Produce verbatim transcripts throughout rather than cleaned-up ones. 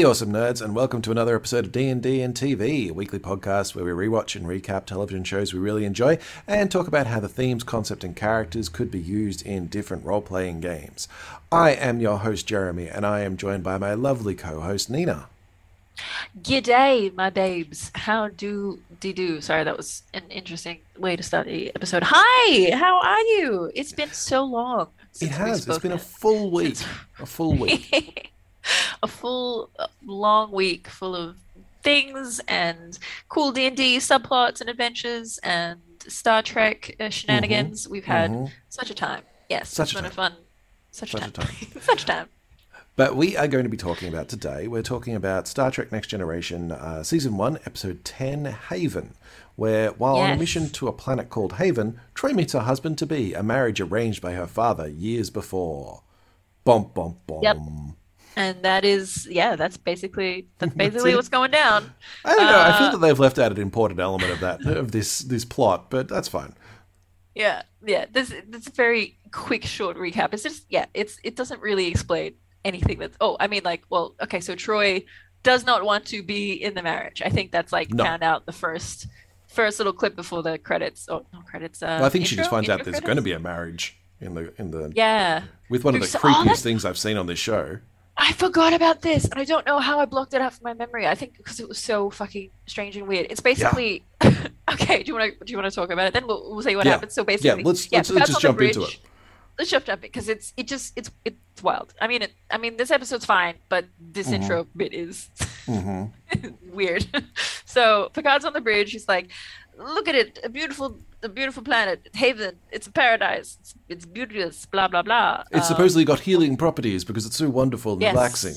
Hey awesome nerds, and welcome to another episode of D and D and T V, a weekly podcast where we rewatch and recap television shows we really enjoy and talk about how the themes, concept and characters could be used in different role-playing games. I am your host Jeremy, and I am joined by my lovely co-host Nina. G'day my babes, how do de do? Sorry, that was an interesting way to start the episode. Hi, how are you? It's been so long. It has, it's been a full week, since... a full week. A full long week full of things and cool D and D subplots and adventures and Star Trek uh, shenanigans. Mm-hmm. We've had mm-hmm. such a time. Yes, such it's a been time. a fun, such, such a time, a time. such a time. But we are going to be talking about today. We're talking about Star Trek Next Generation, uh, season one, episode ten, Haven, where while yes. on a mission to a planet called Haven, Troi meets her husband to be, a marriage arranged by her father years before. Bom bom bom. Yep. And that is, yeah, that's basically that's basically that's what's going down. I don't know. Uh, I feel that they've left out an important element of that of this this plot, but that's fine. Yeah, yeah. This this a very quick, short recap. It's just, yeah, it's it doesn't really explain anything. That's oh, I mean, like, well, okay, so Troi does not want to be in the marriage. I think that's like no. found out the first first little clip before the credits. Oh, not credits. Uh, well, I think intro, she just finds out there's credits? going to be a marriage in the in the yeah with one Through, of the creepiest oh, things I've seen on this show. I forgot about this, and I don't know how I blocked it out from my memory. I think because it was so fucking strange and weird. It's basically yeah. okay. Do you want to do you want to talk about it? Then we'll, we'll say what yeah. happens. So basically, yeah. Let's, yeah, let's, let's just jump bridge, into it. Let's jump jump it because it's it just it's it's wild. I mean, it, I mean, this episode's fine, but this mm-hmm. intro bit is mm-hmm. weird. So Picard's on the bridge. He's like, "Look at it, a beautiful, a beautiful planet, Haven. It's a paradise. It's, it's beauteous. Blah blah blah." It's um, supposedly got healing properties because it's so wonderful and yes. relaxing.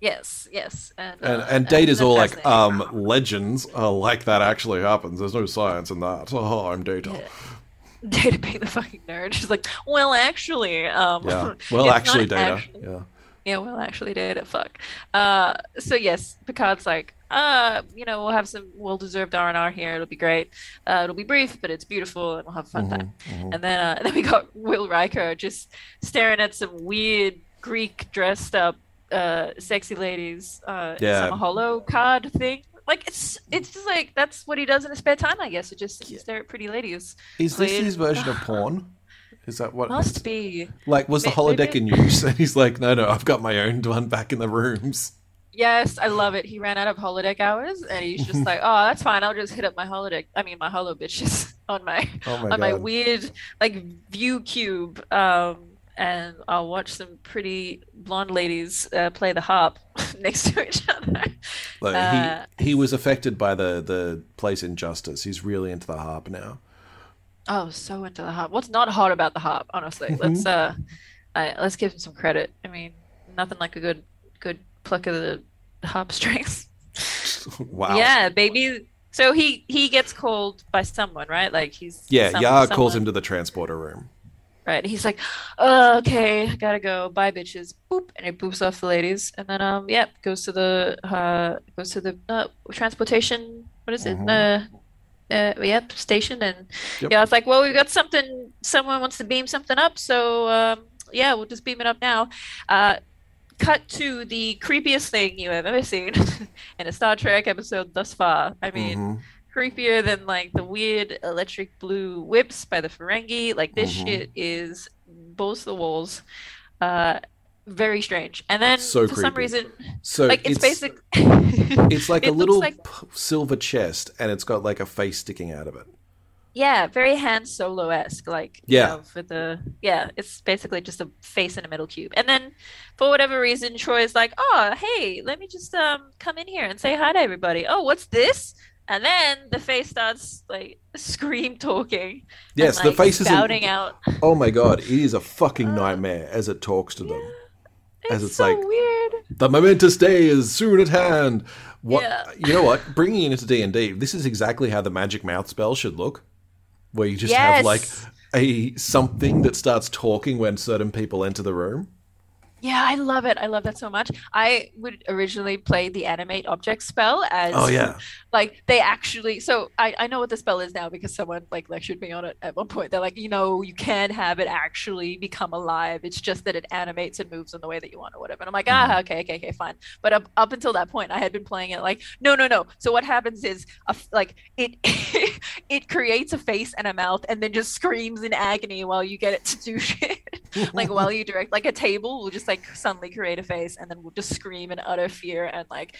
Yes, yes. And and, uh, and Data's and all like, "Um, legends are like that actually happens. There's no science in that." Oh, I'm Data. Yeah. Data being the fucking nerd. She's like, "Well, actually, um, yeah. well, actually, Data, actually, yeah, yeah, well, actually, Data, fuck." Uh, so yes, Picard's like, Uh, you know, we'll have some well-deserved R and R here. It'll be great. Uh, it'll be brief, but it's beautiful, and we'll have a fun mm-hmm, time. Mm-hmm. And then, uh, then we got Will Riker just staring at some weird Greek dressed-up, uh, sexy ladies uh, yeah. in some holo card thing. Like it's it's just like that's what he does in his spare time, I guess. It just yeah. stare at pretty ladies. Is this his version of porn? Is that what must be? Like, was the holodeck in use? And he's like, no, no, I've got my own one back in the rooms. Yes, I love it. He ran out of holodeck hours, and he's just like, "Oh, that's fine. I'll just hit up my holodeck. I mean, my holo bitches on my, oh my on God. my weird like view cube, um, and I'll watch some pretty blonde ladies uh, play the harp next to each other." Look, uh, he he was affected by the the play's injustice. He's really into the harp now. Oh, so into the harp. What's not hot about the harp? Honestly, let's uh, I, let's give him some credit. I mean, nothing like a good good. pluck of the harp strings. Wow. Yeah, baby. So he he gets called by someone, right? Like he's yeah. Some, Yar someone. calls him to the transporter room. Right. He's like, oh, okay, I gotta go. Bye, bitches. Boop, and it boops off the ladies, and then um, yep, yeah, goes to the uh, goes to the uh, transportation. What is it? Mm-hmm. Uh, uh, yep, station, and yep. yeah, it's like, well, we've got something. Someone wants to beam something up, so um, yeah, we'll just beam it up now. Uh. Cut to the creepiest thing you have ever seen in a Star Trek episode thus far. I mean, mm-hmm. creepier than like the weird electric blue whips by the Ferengi. Like this mm-hmm. shit is balls to the walls. Uh, very strange. And then so for creepy. some reason, so like it's, it's basically it's like it a little like... p- silver chest, and it's got like a face sticking out of it. Yeah, very Han Solo-esque, like yeah, you know, for the yeah, it's basically just a face in a metal cube. And then, for whatever reason, Troi is like, "Oh, hey, let me just um come in here and say hi to everybody." Oh, what's this? And then the face starts like scream talking. Yes, and, like, the face is shouting out. Oh my God, it is a fucking nightmare as it talks to yeah, them. As it's, it's so like weird. The momentous day is soon at hand. What yeah. you know? What bringing it into D and D? This is exactly how the magic mouth spell should look. Where you just yes. have like a something that starts talking when certain people enter the room. Yeah, I love it. I love that so much. I would originally play the animate object spell as oh, yeah. like they actually so I, I know what the spell is now because someone like lectured me on it at one point. They're like, you know, you can have it actually become alive. It's just that it animates and moves in the way that you want or whatever. And I'm like, ah, okay, okay, okay, fine. But up, up until that point, I had been playing it like, no, no, no. So what happens is a, like it it creates a face and a mouth and then just screams in agony while you get it to do shit. Like while you direct, like a table will just like Like suddenly create a face and then we'll just scream in utter fear and like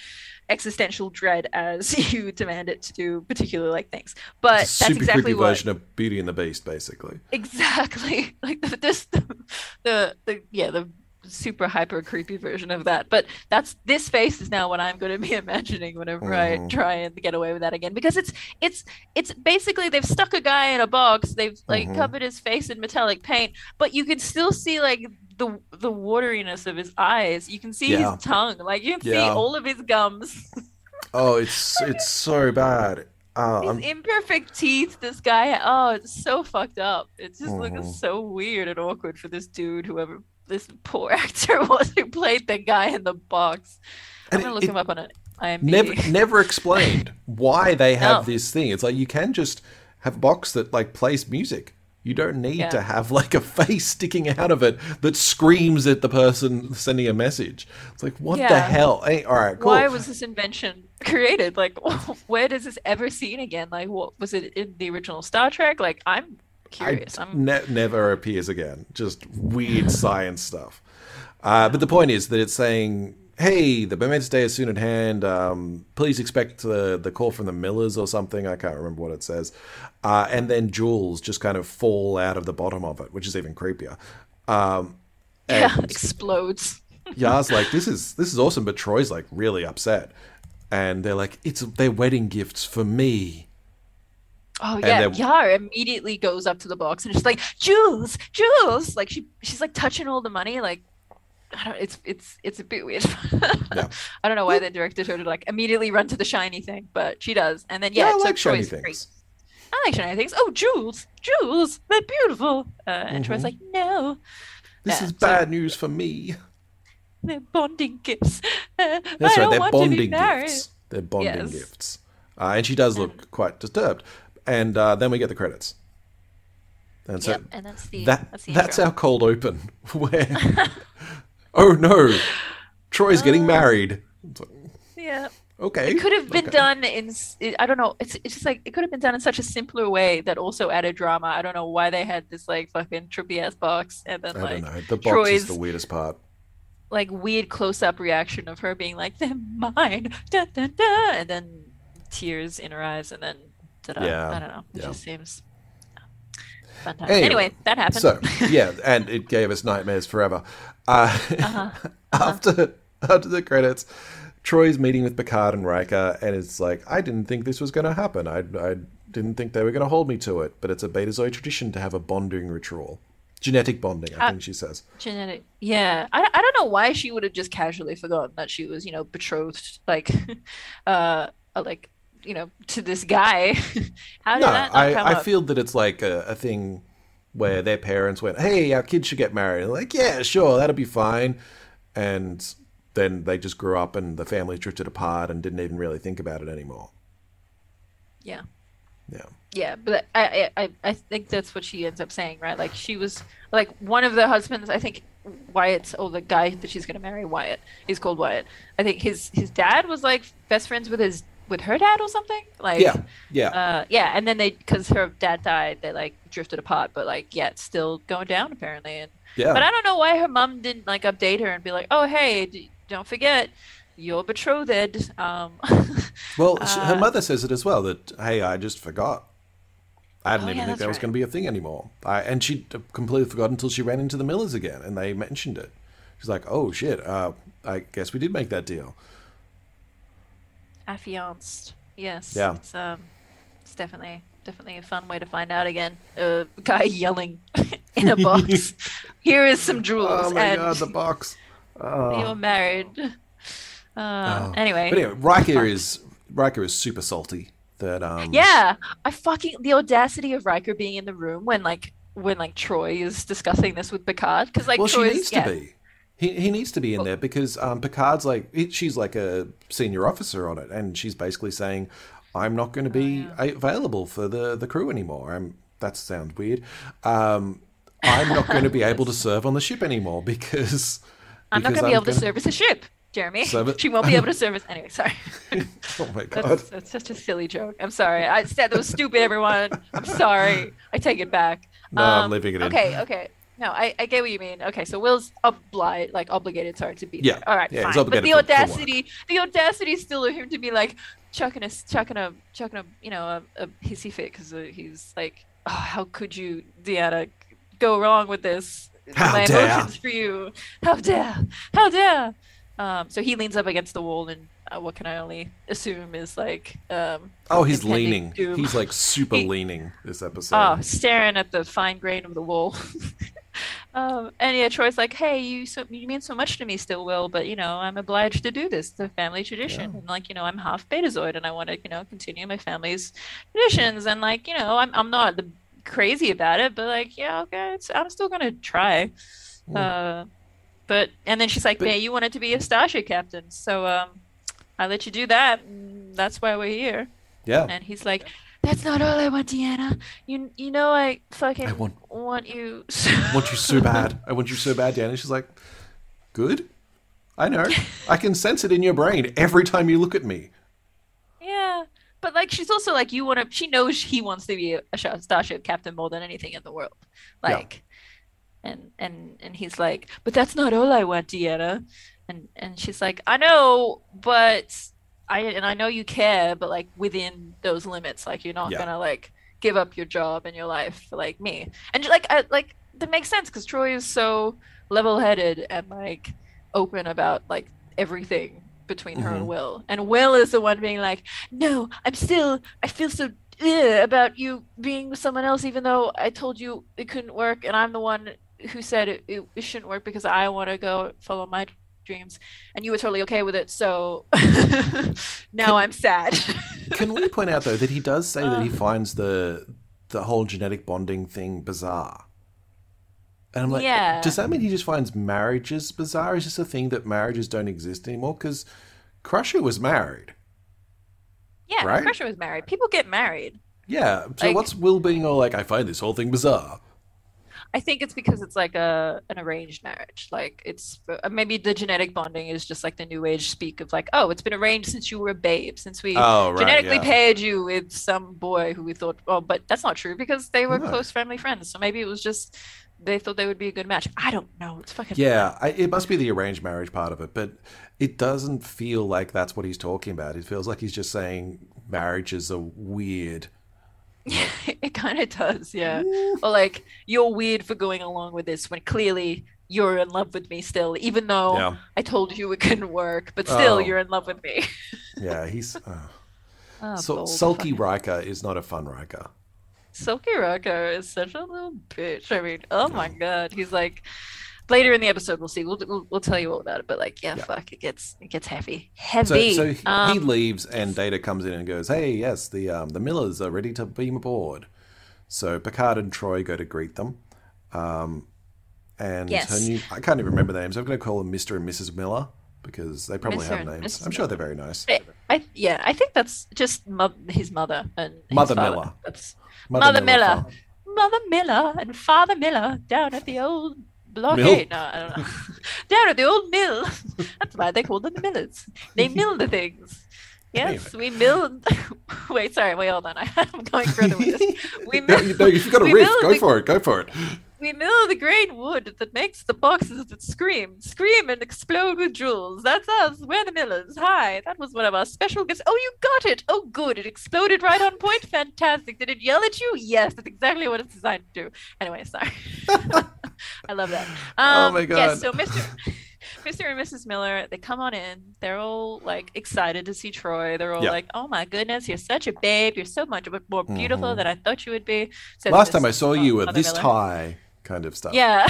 existential dread as you demand it to do particular like things. But it's a that's super exactly creepy what version of Beauty and the Beast, basically. Exactly, like the, this, the, the, the yeah, the super hyper creepy version of that. But that's this face is now what I'm going to be imagining whenever mm-hmm. I try and get away with that again, because it's it's it's basically they've stuck a guy in a box, they've like mm-hmm. covered his face in metallic paint, but you can still see like. the the wateriness of his eyes. You can see yeah. his tongue, like you can yeah. see all of his gums. Oh, it's it's so bad. Uh, his I'm... imperfect teeth this guy, oh, it's so fucked up. It just mm-hmm. looks so weird and awkward for this dude, whoever this poor actor was who played the guy in the box. I'm and gonna it, look it him up on an I M D B. Never, never explained why they have no. this thing. It's like you can just have a box that like plays music. You don't need yeah. to have like a face sticking out of it that screams at the person sending a message. It's like, what yeah. the hell? Hey, all right, cool. Why was this invention created? Like, where does this ever seen again? Like, what was it in the original Star Trek? Like, I'm curious. I, I'm ne- never appears again. Just weird science stuff. Uh, but the point is that it's saying, hey, the momentous day is soon at hand. Um, please expect the the call from the Millers or something. I can't remember what it says. Uh, and then jewels just kind of fall out of the bottom of it, which is even creepier. Um, yeah, explodes. Yar's like, this is this is awesome, but Troi's like really upset, and they're like, it's their wedding gifts for me. Oh yeah, Yar immediately goes up to the box and she's like, jewels, jewels. Like she she's like touching all the money, like. I don't, it's it's it's a bit weird. Yeah. I don't know why they directed her to like immediately run to the shiny thing, but she does. And then yeah, yeah I like shiny things. Great. I like shiny things. Oh, jewels, jewels, they're beautiful. Uh, and mm-hmm. Troy's like, no, this uh, is bad so, news for me. They're bonding gifts. Uh, That's I right. They're bonding gifts. They're bonding yes. gifts. Uh, and she does look um, quite disturbed. And uh, then we get the credits. And so yep, and that's the that, that's, the that's our cold open where. Oh no, Troi's uh, getting married. Yeah. Okay. It could have been okay. done in, I don't know, it's it's just like, it could have been done in such a simpler way that also added drama. I don't know why they had this like fucking trippy ass box and then I like. I don't know, the box Troi's, is the weirdest part. Like weird close up reaction of her being like, they're mine, da da da, and then tears in her eyes and then da-da, yeah. I don't know, it yeah. just seems. Anyway, anyway, that happened. So, yeah, and it gave us nightmares forever. Uh, uh-huh. Uh-huh. After after the credits, Troi's meeting with Picard and Riker, and it's like, I didn't think this was going to happen. I, I didn't think they were going to hold me to it, but it's a Betazoid tradition to have a bonding ritual. Genetic bonding, I uh, think she says. Genetic, yeah. I, I don't know why she would have just casually forgotten that she was, you know, betrothed, like, uh, like, you know, to this guy. How did no, that not I, come I up? feel that it's like a, a thing where their parents went, hey, our kids should get married. And like, yeah, sure, that'll be fine. And then they just grew up and the family drifted apart and didn't even really think about it anymore. Yeah. Yeah. Yeah, but I, I, I think that's what she ends up saying, right? Like she was, like one of the husbands, I think Wyatt's, or the guy that she's going to marry, Wyatt, he's called Wyatt. I think his, his dad was like best friends with his with her dad or something, like yeah yeah uh, yeah and then they, because her dad died, they like drifted apart, but like yeah it's still going down apparently. And yeah but I don't know why her mom didn't like update her and be like, oh hey, d- don't forget you're betrothed. Um well uh, her mother says it as well, that hey, I just forgot, I didn't oh, even yeah, think that right. was going to be a thing anymore. I, and she completely forgot until she ran into the Millers again and they mentioned it. She's like, oh shit, uh I guess we did make that deal. Affianced, yes. Yeah. It's, um, it's definitely definitely a fun way to find out again. A guy yelling in a box. Here is some jewels. Oh my and god, the box. Oh. You're married. Uh, oh. Anyway. But anyway, Riker is, Riker is super salty. That um. Yeah, I fucking, the audacity of Riker being in the room when like when like Troi is discussing this with Picard, because like well, Troy's, she needs yeah. to be. He he needs to be in there because um, Picard's like, she's like a senior officer on it, and she's basically saying, I'm not going to be oh, yeah. available for the, the crew anymore. I'm, that sounds weird. Um, I'm not going to be able to serve on the ship anymore because... I'm because not going to be able gonna... to service the ship, Jeremy. Service... She won't be able to service... Anyway, sorry. Oh, my God. That's, that's such a silly joke. I'm sorry. I said that was stupid, everyone. I'm sorry. I take it back. No, um, I'm leaving it in. Okay, okay. No, I, I get what you mean. Okay, so Will's obliged, like obligated, sorry, to be yeah. there. All right, yeah, fine. But the audacity, the audacity, still of him to be like chucking a, chucking a, chucking a, you know, a, a hissy fit because he's like, oh, how could you, Deanna, go wrong with this? How My dare. emotions for you. How dare? How dare? Um, so he leans up against the wall, and uh, what can I only assume is like. Um, oh, he's leaning. Doom. He's like super he, leaning this episode. Oh, staring at the fine grain of the wall. Um, and yeah, Troy's like, hey, you so, you mean so much to me still, Will, but, you know, I'm obliged to do this. It's a family tradition. Yeah. And, like, you know, I'm half Betazoid, and I want to, you know, continue my family's traditions. And, like, you know, I'm I'm not the, crazy about it, but, like, yeah, okay, it's, I'm still going to try. Mm. Uh, but And then she's like, but, hey, you wanted to be a starship captain, so um, I let you do that. That's why we're here. Yeah. And he's like... That's not all I want, Deanna. You you know I fucking I want, want you. So- I want you so bad. I want you so bad, Deanna. She's like, good. I know. I can sense it in your brain every time you look at me. Yeah, but like she's also like you want to. She knows he wants to be a starship captain more than anything in the world. Like, yeah. and and and he's like, but that's not all I want, Deanna. And and she's like, I know, but. I and I know you care, but like within those limits, like you're not yeah. gonna like give up your job and your life for like me. And like I, like that makes sense because Troi is so level-headed and like open about like everything between mm-hmm. her and Will. And Will is the one being like, "No, I'm still. I feel so ugh, about you being with someone else, even though I told you it couldn't work, and I'm the one who said it, it, it shouldn't work because I want to go follow my." dreams and you were totally okay with it, so now can, I'm sad. Can we point out though that he does say um, that he finds the the whole genetic bonding thing bizarre, and I'm like, yeah. does that mean he just finds marriages bizarre? Is this a thing that marriages don't exist anymore? Because Crusher was married. Yeah, right? Crusher was married. People get married. Yeah, so like, what's Will being all like, I find this whole thing bizarre? I think it's because it's like a an arranged marriage. Like it's maybe the genetic bonding is just like the new age speak of like, oh, it's been arranged since you were a babe, since we oh, right, genetically yeah. paired you with some boy who we thought, oh, but that's not true because they were no. close family friends. So maybe it was just they thought they would be a good match. I don't know. It's fucking yeah. I, it must be the arranged marriage part of it, but it doesn't feel like that's what he's talking about. It feels like he's just saying marriages are weird. It kind of does, yeah. Or like, you're weird for going along with this when clearly you're in love with me still, even though yeah. I told you it couldn't work, but still oh. you're in love with me. Yeah, he's... Oh. Oh, so Sulky fucking. Riker is not a fun Riker. Sulky Riker is such a little bitch. I mean, oh my God. He's like... Later in the episode, we'll see. We'll, we'll we'll tell you all about it. But like, yeah, yeah. fuck, it gets it gets heavy, heavy. So, so he, um, he leaves, and Data comes in and goes, "Hey, yes, the um the Millers are ready to beam aboard." So Picard and Troi go to greet them, um, and yes. her new, I can't even remember their names. I'm going to call them Mister and Missus Miller because they probably Mister have names. Missus I'm sure they're very nice. I, I yeah, I think that's just mo- his mother and his mother father. Miller. That's mother, mother Miller, Miller. Mother Miller, and Father Miller down at the old. Blockade? No, I don't know. Down at the old mill. That's why they call them the millers. They mill the things. Yes, anyway. we milled. Wait, sorry. Wait, hold on. I'm going further with this. We milled. No, no, you've got a riff. Go the... for it. Go for it. We mill the grain wood that makes the boxes that scream, scream and explode with jewels. That's us. We're the millers. Hi. That was one of our special gifts. Oh, you got it. Oh, good. It exploded right on point. Fantastic. Did it yell at you? Yes. That's exactly what it's designed to do. Anyway, sorry. I love that. Um, oh my God. Yes, so Mister Mister and Missus Miller, they come on in. They're all like excited to see Troi. They're all yep. like, "Oh my goodness, you're such a babe. You're so much more beautiful mm-hmm. than I thought you would be." So last time I saw you were this Miller. High, kind of stuff. Yeah.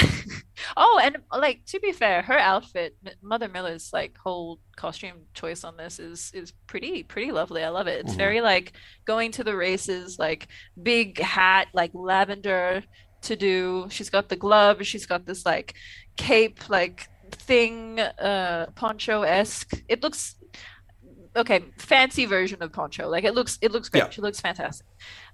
Oh, and like to be fair, her outfit, Mother Miller's like whole costume choice on this is is pretty pretty lovely. I love it. It's mm-hmm. very like going to the races, like big hat, like lavender to do. She's got the glove. She's got this like cape, like. thing, uh, poncho-esque. It looks okay, fancy version of poncho. Like it looks, it looks great. Yeah. She looks fantastic.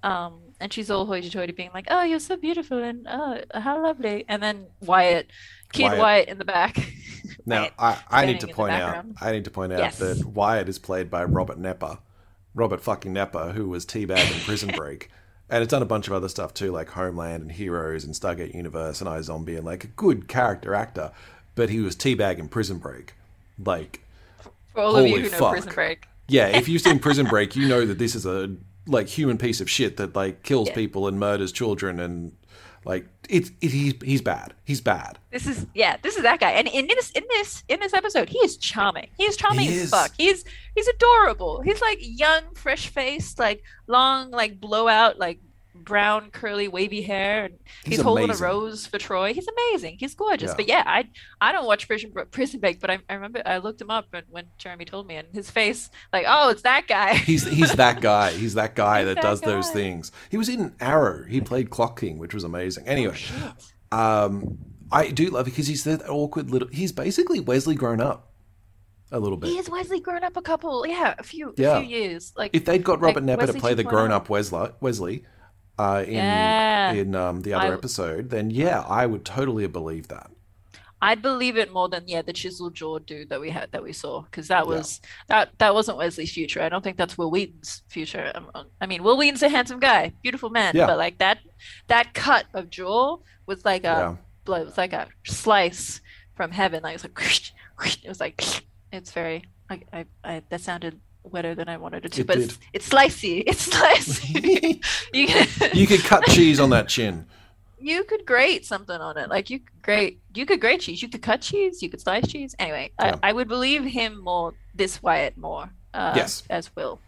Um, and she's all hoity-toity, being like, "Oh, you're so beautiful," and "Oh, how lovely." And then Wyatt, kid Wyatt, Wyatt in the back. Now, I, I need to point out, I need to point out yes. that Wyatt is played by Robert Knepper, Robert fucking Knepper, who was T-Bag in Prison Break. And it's done a bunch of other stuff too, like Homeland and Heroes and Stargate Universe and iZombie, and like a good character actor. But he was T-Bag in Prison Break. Like, for all holy of you who fuck. know Prison Break. Yeah, if you've seen Prison Break, you know that this is a like human piece of shit that like kills yeah. people and murders children, and like it's it, he's he's bad. He's bad. This is yeah, this is that guy. And in this in this in this episode, he is charming. He is charming he as is. fuck. He's he's adorable. He's like young, fresh faced, like long, like blowout, like brown curly wavy hair, and he's, he's holding a rose for Troi. He's amazing. He's gorgeous. Yeah. But yeah, I I don't watch Prison Prison Break, but I, I remember I looked him up when, when Jeremy told me, and his face, like, oh, it's that guy. He's he's that guy. He's that guy he's that, that does guy. those things. He was in Arrow. He played Clock King, which was amazing. Anyway, oh, um, I do love it because he's that awkward little. He's basically Wesley grown up. A little bit. He is Wesley grown up a couple. Yeah, a few yeah. a few years. Like if they'd got Robert like Knepper to play the grown up Wesley Wesley. Uh, in yeah. in um, the other I, episode, then yeah, I would totally believe that. I'd believe it more than yeah the chiseled jaw dude that we had that we saw, because that was yeah. that that wasn't Wesley's future. I don't think that's Will Wheaton's future. I mean, Will Wheaton's a handsome guy, beautiful man, yeah. but like that that cut of jaw was like a blow, yeah. was like a slice from heaven. Like it was like whoosh, whoosh, it was like it's very I I, I that sounded. wetter than I wanted it to, it but it's, it's slicey. It's slicey. you, could, you could cut cheese on that chin. You could grate something on it. Like you could grate, you could grate cheese. You could cut cheese. You could slice cheese. Anyway, yeah. I, I would believe him more, this Wyatt more. Uh, yes, as Will.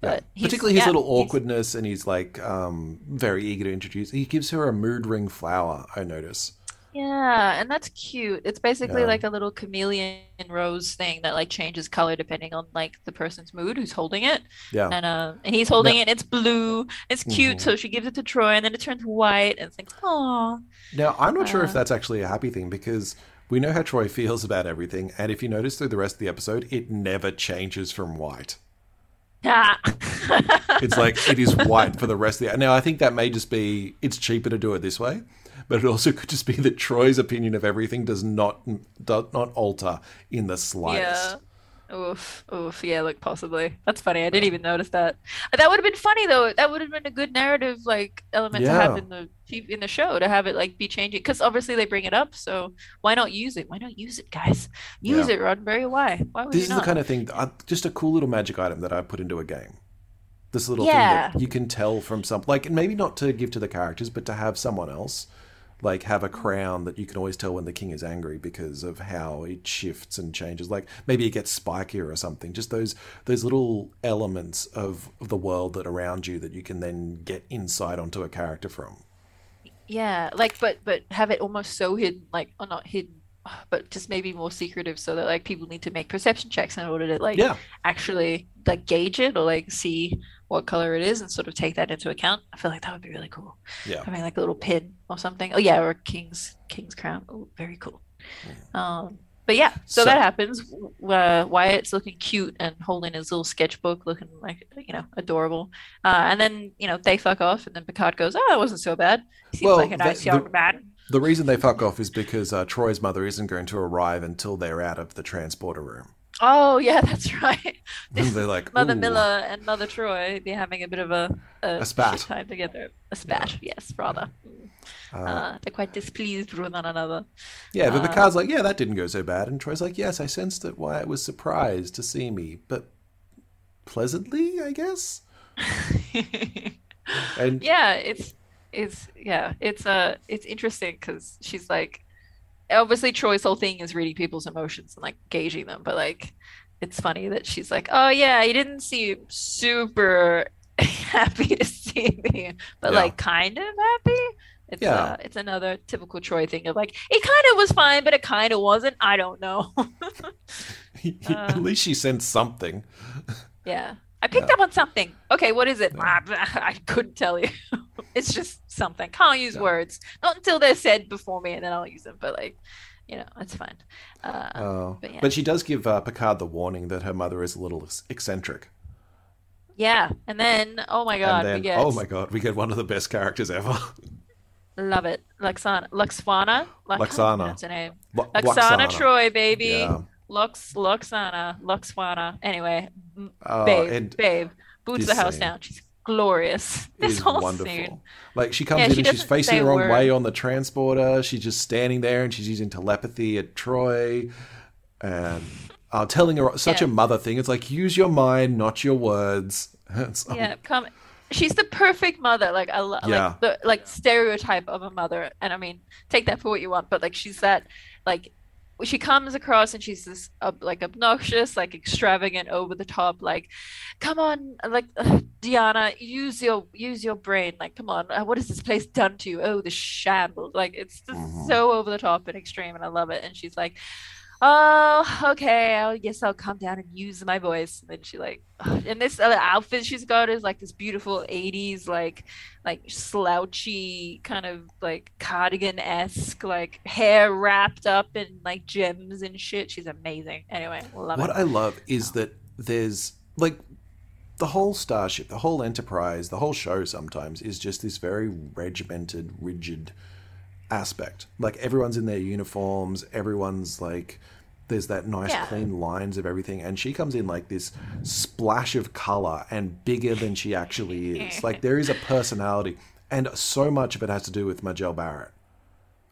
But yeah. Particularly his yeah, little awkwardness, he's, and he's like um, very eager to introduce. He gives her a mood ring flower. I notice. Yeah, and that's cute. It's basically yeah. like a little chameleon rose thing that like changes color depending on like the person's mood who's holding it. Yeah, and uh, and he's holding now, it. It's blue. It's cute. Mm-hmm. So she gives it to Troi, and then it turns white, and it's like, oh. Now I'm not uh, sure if that's actually a happy thing, because we know how Troi feels about everything, and if you notice through the rest of the episode, it never changes from white. It's like it is white for the rest of the. Now I think that may just be it's cheaper to do it this way. But it also could just be that Troi's opinion of everything does not does not alter in the slightest. Yeah, oof, oof. Yeah, look, possibly. That's funny. I didn't even notice that. That would have been funny though. That would have been a good narrative like element yeah. to have in the in the show, to have it like be changing, because obviously they bring it up. So why not use it? Why not use it, guys? Use yeah. it, Roddenberry. Why? Why would this you not? This is the kind of thing. Just a cool little magic item that I put into a game. This little yeah. thing that you can tell from some, like, and maybe not to give to the characters, but to have someone else. Like, have a crown that you can always tell when the king is angry because of how it shifts and changes. Like, maybe it gets spikier or something. Just those those little elements of the world that around you that you can then get insight onto a character from. Yeah, like, but but have it almost so hidden, like, or not hidden, but just maybe more secretive, so that, like, people need to make perception checks in order to, like, yeah. actually, like, gauge it or, like, see what color it is and sort of take that into account. I feel like that would be really cool. Yeah. Having, like, a little pin or something. Oh, yeah, or a king's, king's crown. Oh, very cool. Yeah. Um, but, yeah, so, so that happens. Uh, Wyatt's looking cute and holding his little sketchbook, looking, like, you know, adorable. Uh, and then, you know, they fuck off, and then Picard goes, oh, that wasn't so bad. He seems well, like a nice young the- man. The reason they fuck off is because uh, Troi's mother isn't going to arrive until they're out of the transporter room. Oh, yeah, that's right. They're like, Mother Ooh. Miller and Mother Troi be having a bit of a, a, a spat. time together. A spat, yeah. yes, rather. Uh, uh, they're quite displeased with one another. Yeah, but Picard's uh, like, yeah, that didn't go so bad. And Troi's like, yes, I sensed that Wyatt was surprised to see me, but pleasantly, I guess? and Yeah, it's... It's yeah, it's uh, it's interesting because she's like, obviously Troi's whole thing is reading people's emotions and like gauging them, but like, it's funny that she's like, oh yeah, you didn't seem super happy to see me, but yeah. like kind of happy. It's yeah. uh, it's another typical Troi thing of like, it kind of was fine, but it kind of wasn't. I don't know. uh, At least she sent something. Yeah. I picked yeah. up on something. Okay, what is it? No. I couldn't tell you. It's just something. Can't use no. words. Not until they're said before me, and then I'll use them. But like, you know, it's fine. Uh, oh. But, yeah. But she does give uh, Picard the warning that her mother is a little eccentric. Yeah, and then, oh my god, then, we get... Oh my god, we get one of the best characters ever. Love it. Lwaxana. Lwaxana? Lwaxana. That's her name. L- Lwaxana Troi, baby. Yeah. Lux, Lwaxana. Lwaxana. Anyway, uh, babe, babe. Boots the house down. She's glorious. This whole wonderful. Scene. Like, she comes yeah, in she and she's facing the wrong word. Way on the transporter. She's just standing there and she's using telepathy at Troi. And uh, telling her such yeah. a mother thing. It's like, use your mind, not your words. So, yeah, come... She's the perfect mother, like a yeah. like the like yeah. stereotype of a mother, and I mean, take that for what you want, but like she's that, like she comes across and she's this uh, like obnoxious, like extravagant, over the top, like come on, like uh, Diana, use your use your brain, like come on, uh, what has this place done to you? Oh, the shambles, like it's just mm-hmm. so over the top and extreme, and I love it. And she's like, oh, okay, I guess I'll come down and use my voice. And then she like, and this other outfit she's got is like this beautiful eighties, like, like slouchy kind of like cardigan-esque, like hair wrapped up in like gems and shit. She's amazing. Anyway, love it. What I love is that there's like the whole Starship, the whole Enterprise, the whole show sometimes is just this very regimented, rigid aspect. Like everyone's in their uniforms, everyone's like, there's that nice yeah. clean lines of everything, and she comes in like this splash of color and bigger than she actually is. Like there is a personality, and so much of it has to do with Majel Barrett.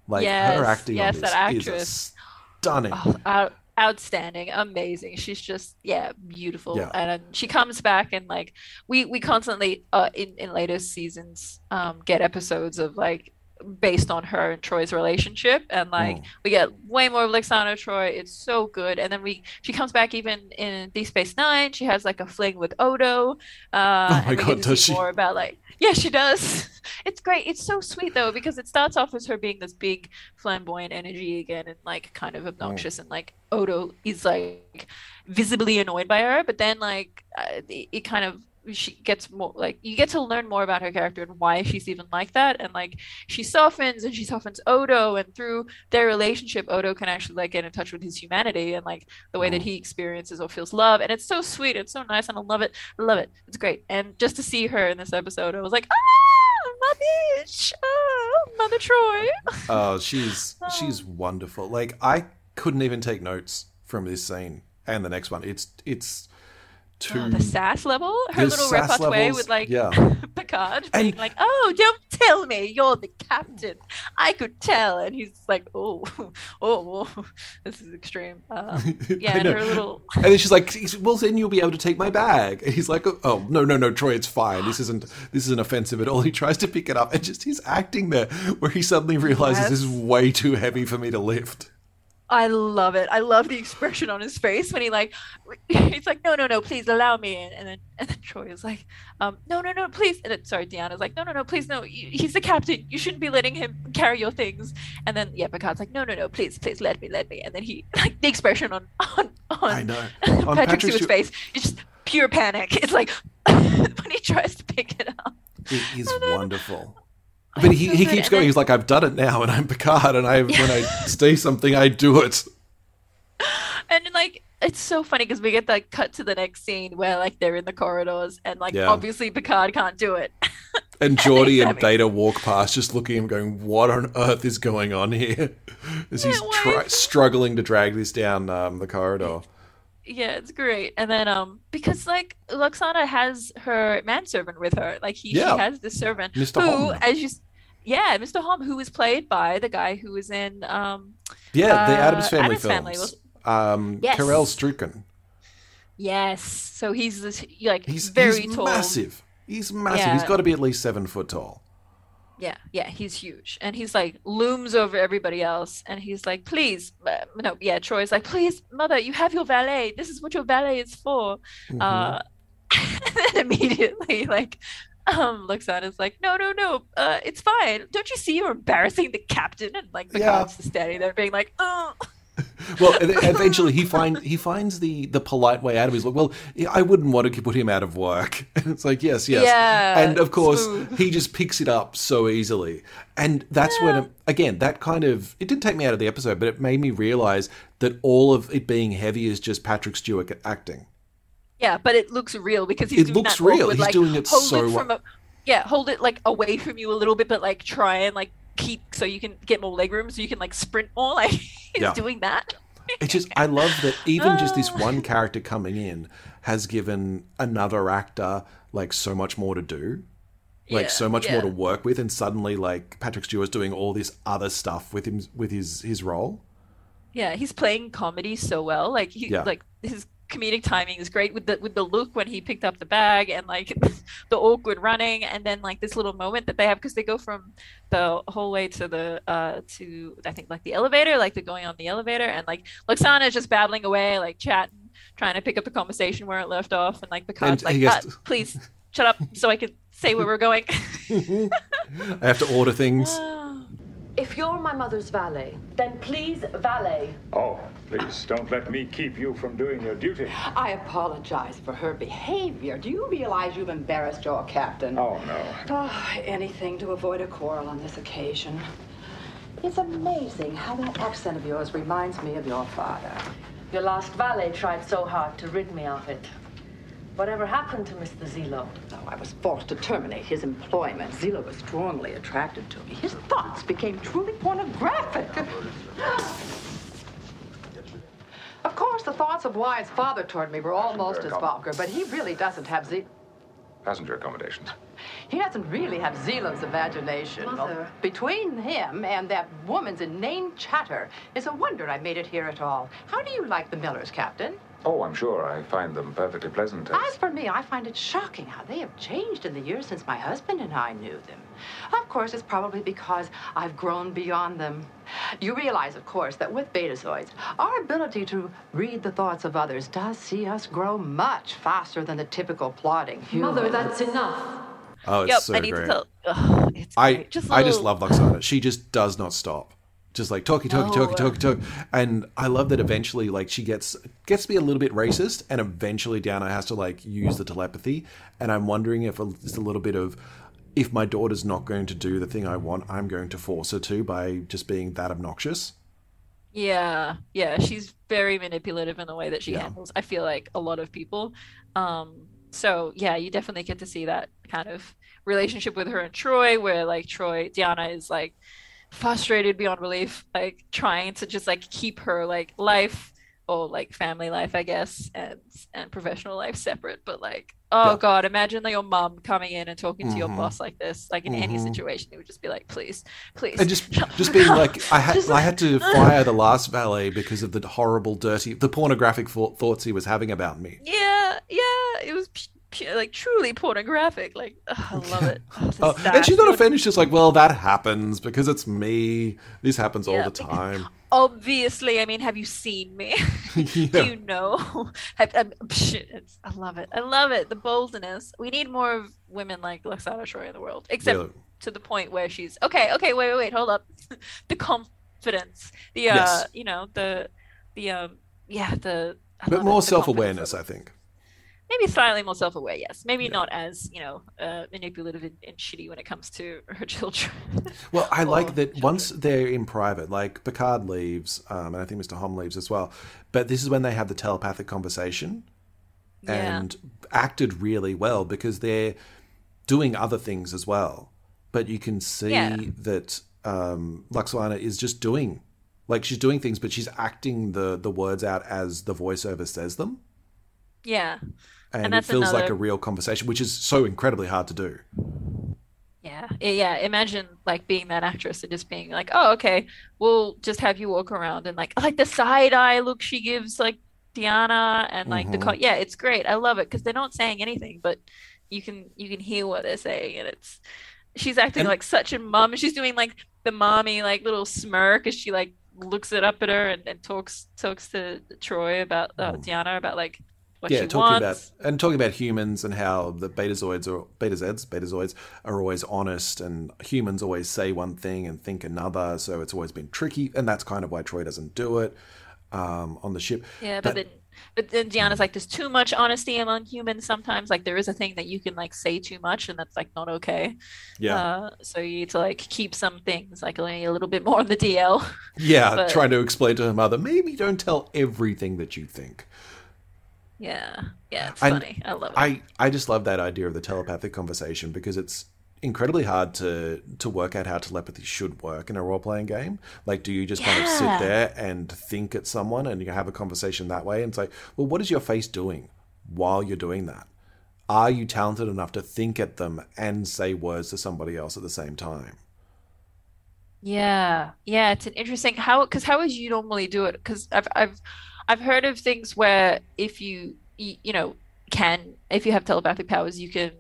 Like yes, her acting yes, on this that actress. Is stunning. Oh, out- outstanding, amazing. She's just yeah beautiful yeah. And she comes back and like we we constantly uh in, in later seasons um get episodes of like based on her and Troy's relationship, and like mm. we get way more of Lwaxana Troi. It's so good. And then we she comes back even in Deep Space Nine. She has like a fling with Odo. Uh, oh my god, does she? More about like yeah, she does. It's great. It's so sweet though, because it starts off as her being this big flamboyant energy again, and like kind of obnoxious, oh. and like Odo is like visibly annoyed by her. But then like uh, it, it kind of. She gets more like you get to learn more about her character and why she's even like that, and like she softens and she softens Odo, and through their relationship Odo can actually like get in touch with his humanity and like the way that he experiences or feels love, and it's so sweet, it's so nice, and I love it I love it it's great. And just to see her in this episode, I was like, ah, my bitch, oh, Mother Troi. Oh, she's she's wonderful. Like I couldn't even take notes from this scene and the next one. It's it's To oh, the sass level, her little repartee with like yeah. Picard being and, like, "Oh, don't tell me you're the captain. I could tell," and he's like, "Oh, oh, oh this is extreme." Uh, yeah, and her little, and then she's like, "Well, then you'll be able to take my bag." And he's like, "Oh, oh no, no, no, Troi, it's fine. This isn't this isn't offensive at all." He tries to pick it up, and just he's acting there where he suddenly realizes yes. this is way too heavy for me to lift. I love it. I love the expression on his face when he like, he's like, no, no, no, please allow me. And then, and then Troi is like, um, no, no, no, please. And then, sorry, Deanna's like, no, no, no, please, no. He's the captain. You shouldn't be letting him carry your things. And then, yeah, Picard's like, no, no, no, please, please, let me, let me. And then he, like, the expression on on, on, I know. on Patrick Stewart's face is just pure panic. It's like when he tries to pick it up. It is then, wonderful. But he, he keeps going. He's like, I've done it now, and I'm Picard, and I yeah. when I say something, I do it. And like, it's so funny because we get that cut to the next scene where like they're in the corridors, and like yeah. obviously Picard can't do it. And Geordi and, and Data walk past, just looking at him, going, "What on earth is going on here?" As yeah, he's try- struggling to drag this down um, the corridor. Yeah, it's great. And then um because like Lwaxana has her manservant with her, like he yeah. she has this servant, Mister who Homn. as you yeah Mister Homn, who is played by the guy who was in um yeah uh, the Addams Family Addams films Family. um yes. Karel Strukin. Yes, so he's this like he's very he's tall, massive. He's massive. Yeah. He's got to be at least seven foot tall. Yeah, yeah, he's huge, and he's like looms over everybody else, and he's like, "Please, uh, no, yeah." Troy's like, "Please, mother, you have your valet. This is what your valet is for." Mm-hmm. Uh, and then immediately, like, um, Lwaxana's like, "No, no, no, uh, it's fine. Don't you see you're embarrassing the captain?" And like the yeah. cops are standing there being like, "Oh." Well, eventually he find he finds the, the polite way out of it. He's like, well, I wouldn't want to put him out of work. And it's like, yes, yes. Yeah, and, of course, smooth. He just picks it up so easily. And that's yeah. when, it, again, that kind of, it did take me out of the episode, but it made me realise that all of it being heavy is just Patrick Stewart acting. Yeah, but it looks real because he's it doing looks that real. He's like, doing it so it from well. A, yeah, hold it, like, away from you a little bit, but, like, try and, like, keep so you can get more leg room so you can like sprint more, like he's yeah. doing that. It's just I love that even just this one character coming in has given another actor like so much more to do, like yeah, so much yeah. more to work with, and suddenly like Patrick Stewart's doing all this other stuff with him with his his role. Yeah, he's playing comedy so well, like he yeah. like his comedic timing is great with the with the look when he picked up the bag and like the awkward running, and then like this little moment that they have because they go from the hallway to the uh to I think like the elevator, like they're going on the elevator, and like Lwaxana is just babbling away, like chatting, trying to pick up the conversation where it left off, and like Picard's and like to- ah, please shut up so I can say where we're going. I have to order things. If you're my mother's valet, then please valet. Oh, please don't let me keep you from doing your duty. I apologize for her behavior. Do you realize you've embarrassed your captain? Oh, no. Oh, anything to avoid a quarrel on this occasion. It's amazing how that accent of yours reminds me of your father. Your last valet tried so hard to rid me of it. Whatever happened to Mister Zillo? No, I was forced to terminate his employment. Zillo was strongly attracted to me. His thoughts became truly pornographic. Of course, the thoughts of Wyatt's father toward me were almost as vulgar, but he really doesn't have Zillo. Passenger accommodations. He doesn't really have Zillo's imagination. Mother. Between him and that woman's inane chatter, it's a wonder I made it here at all. How do you like the Millers, Captain? Oh, I'm sure. I find them perfectly pleasant. As for me, I find it shocking how they have changed in the years since my husband and I knew them. Of course, it's probably because I've grown beyond them. You realize, of course, that with Betazoids, our ability to read the thoughts of others does see us grow much faster than the typical plodding human. Mother, that's enough. Oh, it's yep, so I need great. To tell. Ugh, it's I, great. Just I just love Lwaxana. She just does not stop. Just like talkie, talkie, talkie, talkie, talkie. And I love that eventually like she gets gets to be a little bit racist, and eventually Deanna has to like use the telepathy. And I'm wondering if it's a little bit of, if my daughter's not going to do the thing I want, I'm going to force her to by just being that obnoxious. Yeah, yeah. She's very manipulative in the way that she yeah. handles, I feel like, a lot of people. Um, so, yeah, you definitely get to see that kind of relationship with her and Troi, where like Troi, Deanna is like, frustrated beyond relief, like trying to just like keep her like life or like family life, I guess, and and professional life separate, but like oh yeah. god, imagine like your mom coming in and talking mm-hmm. to your boss like this, like in mm-hmm. any situation, it would just be like please please and just just being like I had I had to fire the last valet because of the horrible dirty the pornographic thoughts he was having about me. Yeah, yeah, it was like truly pornographic, like oh, I love it. Oh, oh, and she's not offended, she's just like, well, that happens because it's me, this happens yeah, all the time, obviously. I mean, have you seen me? Yeah. Do you know? I, I, I love it I love it the boldness. We need more of women like Lwaxana Troi in the world, except really. To the point where she's okay okay wait wait, wait hold up. The confidence, the uh yes. you know, the the um yeah the I but more it, self-awareness I think. Maybe slightly more self-aware, yes. Maybe yeah. not as, you know, uh, manipulative and, and shitty when it comes to her children. Well, I like that children. Once they're in private, like Picard leaves, um, and I think Mister Homn leaves as well, but this is when they have the telepathic conversation yeah. and acted really well because they're doing other things as well. But you can see yeah. that um, Lwaxana is just doing, like she's doing things, but she's acting the, the words out as the voiceover says them. Yeah. And, and it feels another... like a real conversation, which is so incredibly hard to do. Yeah. Yeah. Imagine like being that actress and just being like, oh, okay, we'll just have you walk around and like, like the side eye look she gives like Deanna and like mm-hmm. the, co- yeah, it's great. I love it because they're not saying anything, but you can, you can hear what they're saying, and it's, she's acting and... like such a mom. She's doing like the mommy, like little smirk as she like looks it up at her and, and talks, talks to Troi about uh, mm. Deanna about like, What yeah, talking wants. about and talking about humans and how the Betazoids or Betazeds, Betazoids are always honest, and humans always say one thing and think another, so it's always been tricky, and that's kind of why Troi doesn't do it. um, on the ship. Yeah, but, but then, but then Deanna's like, there's too much honesty among humans sometimes. Like, there is a thing that you can, like, say too much, and that's, like, not okay. Yeah. Uh, so you need to, like, keep some things, like, a little bit more on the D L. Yeah, but trying to explain to her mother, maybe don't tell everything that you think. Yeah, yeah, it's funny. I, I love it. I, I just love that idea of the telepathic conversation, because it's incredibly hard to to work out how telepathy should work in a role-playing game. Like, do you just yeah. kind of sit there and think at someone and you have a conversation that way and say, well, what is your face doing while you're doing that? Are you talented enough to think at them and say words to somebody else at the same time? Yeah, yeah, it's an interesting... how because how would you normally do it? Because I've... I've I've heard of things where if you, you, you know, can, if you have telepathic powers, you can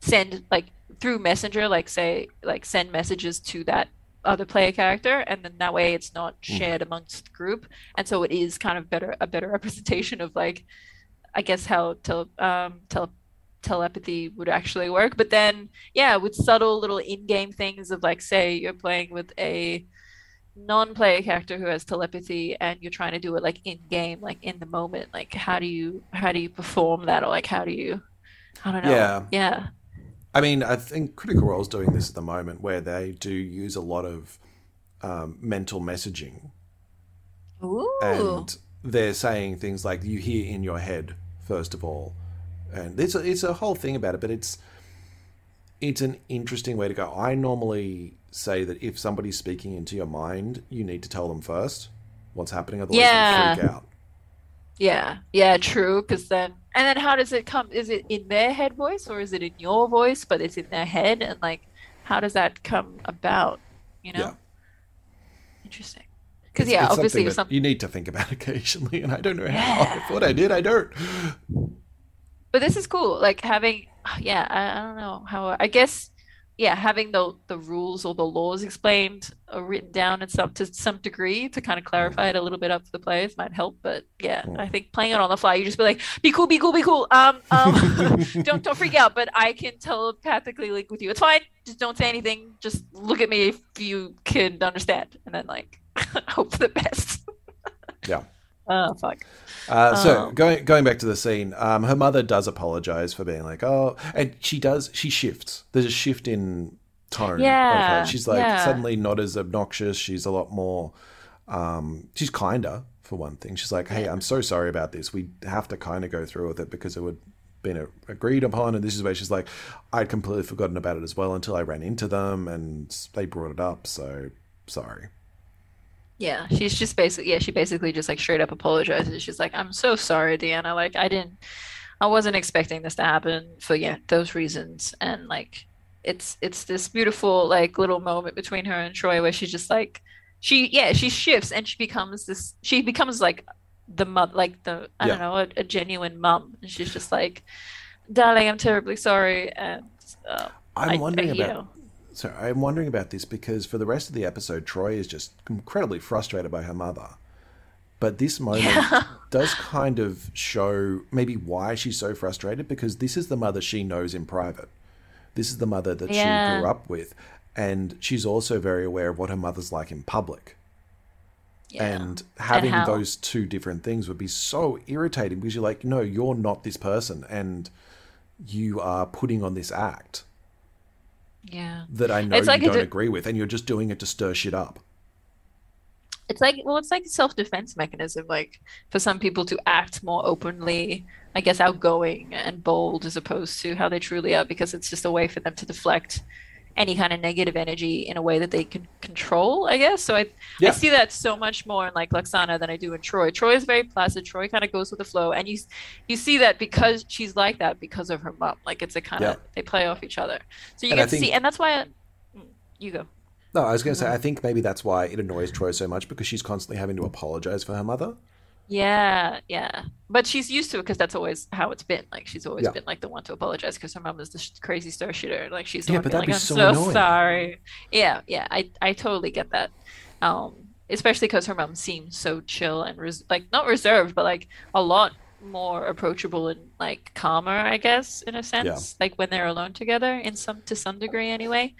send, like, through Messenger, like, say, like, send messages to that other player character, and then that way it's not shared amongst the group. And so it is kind of better, a better representation of, like, I guess how tele, um, tele, telepathy would actually work. But then, yeah, with subtle little in-game things of, like, say you're playing with a non-player character who has telepathy and you're trying to do it, like, in game, like, in the moment, like, how do you how do you perform that, or, like, how do you I don't know yeah yeah I mean, I think Critical Role's doing this at the moment, where they do use a lot of um, mental messaging. Ooh. And they're saying things like, you hear in your head first of all, and it's a, it's a whole thing about it, but it's it's an interesting way to go. I normally say that if somebody's speaking into your mind, you need to tell them first what's happening, otherwise yeah. they freak out. Yeah, yeah, true. Because then, and then, how does it come? Is it in their head voice, or is it in your voice, but it's in their head? And, like, how does that come about? You know, yeah. Interesting. Because yeah, it's obviously, something some... you need to think about occasionally, and I don't know how. Yeah. I thought I did. I don't. But this is cool. Like, having. Yeah, I, I don't know how. I guess, yeah, having the the rules or the laws explained or written down in some to some degree to kind of clarify it a little bit up for the players might help. But yeah, I think playing it on the fly, you just be like, be cool, be cool, be cool. Um, um, don't don't freak out. But I can telepathically link with you. It's fine. Just don't say anything. Just look at me if you can understand, and then, like, hope for the best. Yeah. Oh, fuck. Uh, so um, going going back to the scene, um, her mother does apologize for being like, oh, and she does, she shifts. There's a shift in tone. Yeah. Of her. She's like yeah. suddenly not as obnoxious. She's a lot more, um, she's kinder, for one thing. She's like, hey, yeah. I'm so sorry about this. We have to kind of go through with it because it would been a, agreed upon. And this is where she's like, I'd completely forgotten about it as well until I ran into them and they brought it up. So sorry. Yeah, she's just basically, yeah, she basically just, like, straight up apologizes. She's like, I'm so sorry, Deanna. Like, I didn't, I wasn't expecting this to happen for, yeah, those reasons. And, like, it's, it's this beautiful, like, little moment between her and Troi where she just, like, she, yeah, she shifts and she becomes this, she becomes, like, the mom, like, the, I yeah. don't know, a, a genuine mom. And she's just like, darling, I'm terribly sorry. And uh, I'm I, wondering I, about. Know, So I'm wondering about this because for the rest of the episode, Troi is just incredibly frustrated by her mother. But this moment yeah. does kind of show maybe why she's so frustrated, because this is the mother she knows in private. This is the mother that yeah. she grew up with. And she's also very aware of what her mother's like in public. Yeah. And having and those two different things would be so irritating, because you're like, no, you're not this person and you are putting on this act. Yeah, that I know, like, you don't d- agree with, and you're just doing it to stir shit up. It's like, well, it's like a self-defense mechanism, like, for some people to act more openly, I guess, outgoing and bold as opposed to how they truly are, because it's just a way for them to deflect any kind of negative energy in a way that they can control, I guess. So I yeah. I see that so much more in, like, Lwaxana than I do in Troi. Troi is very placid. Troi kind of goes with the flow. And you you see that because she's like that because of her mom. Like, it's a kind of, yeah. they play off each other. So you and can think, see, and that's why, I, you go. No, I was going to say, I think maybe that's why it annoys Troi so much, because she's constantly having to apologize for her mother. Yeah, yeah. But she's used to it because that's always how it's been. Like, she's always yeah. been, like, the one to apologize because her mom is the crazy star shooter. Like, she's the yeah, one being like, I'm so, so sorry. Yeah, yeah. I, I totally get that. Um, especially because her mom seems so chill and, res- like, not reserved, but, like, a lot more approachable and, like, calmer, I guess, in a sense. Yeah. Like, when they're alone together, in some to some degree anyway.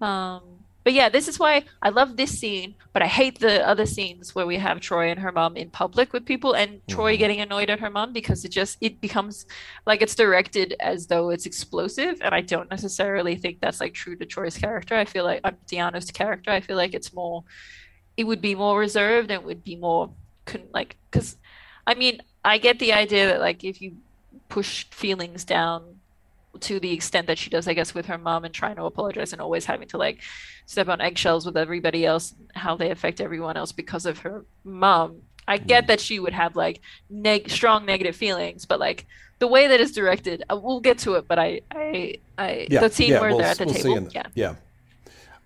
Um, But yeah, this is why I love this scene, but I hate the other scenes where we have Troi and her mom in public with people, and mm-hmm. Troi getting annoyed at her mom, because it just it becomes like it's directed as though it's explosive, and I don't necessarily think that's like true to Troi's character. I feel like uh, Deanna's character. I feel like it's more, it would be more reserved, and it would be more con- like because, I mean, I get the idea that like if you push feelings down to the extent that she does, I guess, with her mom and trying to apologize and always having to like step on eggshells with everybody else, how they affect everyone else because of her mom. I get that she would have like neg- strong negative feelings, but like the way that is directed, uh, we'll get to it. But I, I, I yeah, the scene yeah, where we'll, they're at the we'll table, yeah, yeah.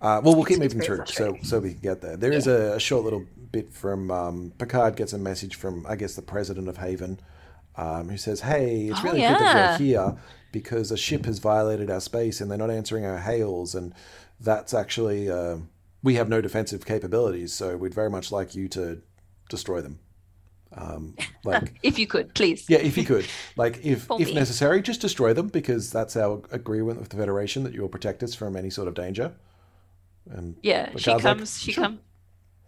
Uh, well, we'll keep moving through, so so we can get there. There yeah. is a, a short little bit from um, Picard gets a message from, I guess, the president of Haven, um, who says, "Hey, it's really oh, yeah. good that you're here, because a ship has violated our space and they're not answering our hails, and that's actually uh, we have no defensive capabilities, so we'd very much like you to destroy them, um, like if you could, please. Yeah, if you could, like if if me. necessary, just destroy them, because that's our agreement with the Federation that you will protect us from any sort of danger." And yeah, she comes. Like, she sure. comes.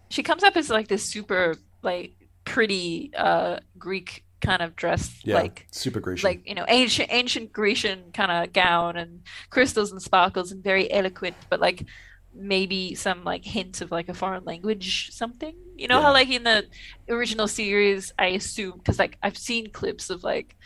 She comes up as like this super like pretty uh, Greek kind of dress, yeah, like super Grecian, like, you know, ancient ancient Grecian kind of gown and crystals and sparkles and very eloquent, but like maybe some like hint of like a foreign language something, you know, yeah. how like in the original series, I assume, because like I've seen clips of like,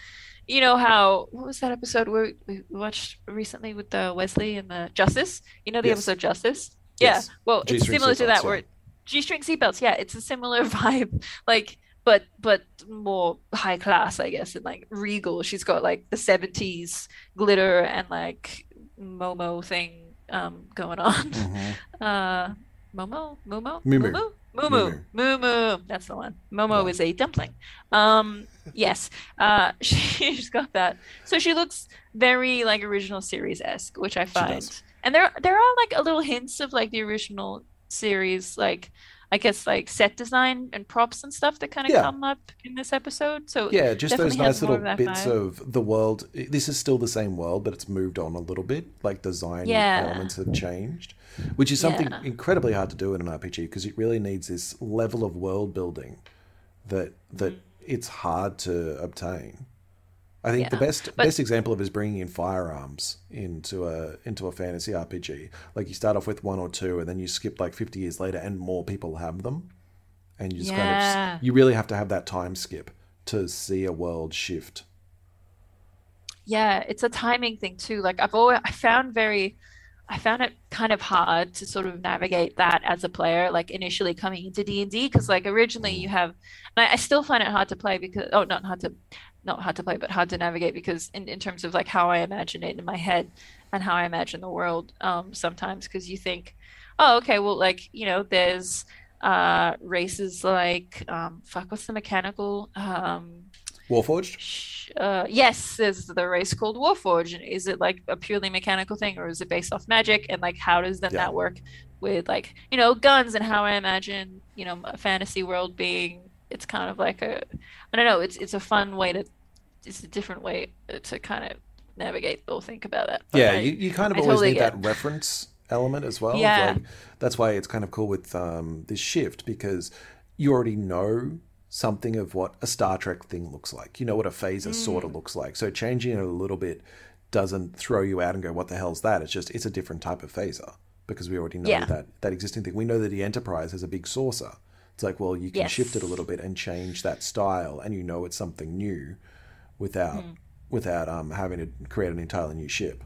you know, how what was that episode where we watched recently with the Wesley and the Justice, you know, the yes. episode Justice, yeah yes. well G-string, it's similar to that, yeah. where G-string seatbelts, yeah it's a similar vibe, like But but more high class, I guess, and like regal. She's got like the seventies glitter and like Momo thing um, going on. Mm-hmm. Uh, Momo, Momo, Mumu, Mumu, Mumu. That's the one. Momo yeah. is a dumpling. Um, yes, uh, she, she's got that. So she looks very like original series-esque, which I find. And there there are like a little hints of like the original series, like. I guess like set design and props and stuff that kind of yeah. come up in this episode. So yeah, just those nice little of bits vibe. Of the world. This is still the same world, but it's moved on a little bit. Like design yeah. elements have changed, which is something yeah. incredibly hard to do in an R P G, because it really needs this level of world building that that mm. it's hard to obtain. I think yeah. the best but, best example of it is bringing in firearms into a into a fantasy R P G. Like you start off with one or two, and then you skip like fifty years later, and more people have them. And you just yeah. kind of you really have to have that time skip to see a world shift. Yeah, it's a timing thing too. Like I've always I found very. I found it kind of hard to sort of navigate that as a player, like initially coming into D and D, because like originally you have, and I, I still find it hard to play because, oh, not hard to, not hard to play, but hard to navigate, because in, in terms of like how I imagine it in my head and how I imagine the world um, sometimes, because you think, oh, okay, well, like, you know, there's uh, races like, um, fuck, what's the mechanical? Um, Warforged? Uh, yes, there's the race called Warforged. And is it like a purely mechanical thing, or is it based off magic? And like, how does then yeah. that work with like, you know, guns, and how I imagine, you know, a fantasy world being, it's kind of like a, I don't know, it's it's a fun way to, it's a different way to kind of navigate or think about that. But yeah, I, you, you kind of I always totally need that reference element as well. Yeah. Like, that's why it's kind of cool with um, this shift, because you already know something of what a Star Trek thing looks like. You know what a phaser mm. sort of looks like. So changing it a little bit doesn't throw you out and go, what the hell's that? It's just, it's a different type of phaser, because we already know yeah. that that existing thing. We know that the Enterprise has a big saucer. It's like, well, you can yes. shift it a little bit and change that style, and you know it's something new without mm. without um, having to create an entirely new ship.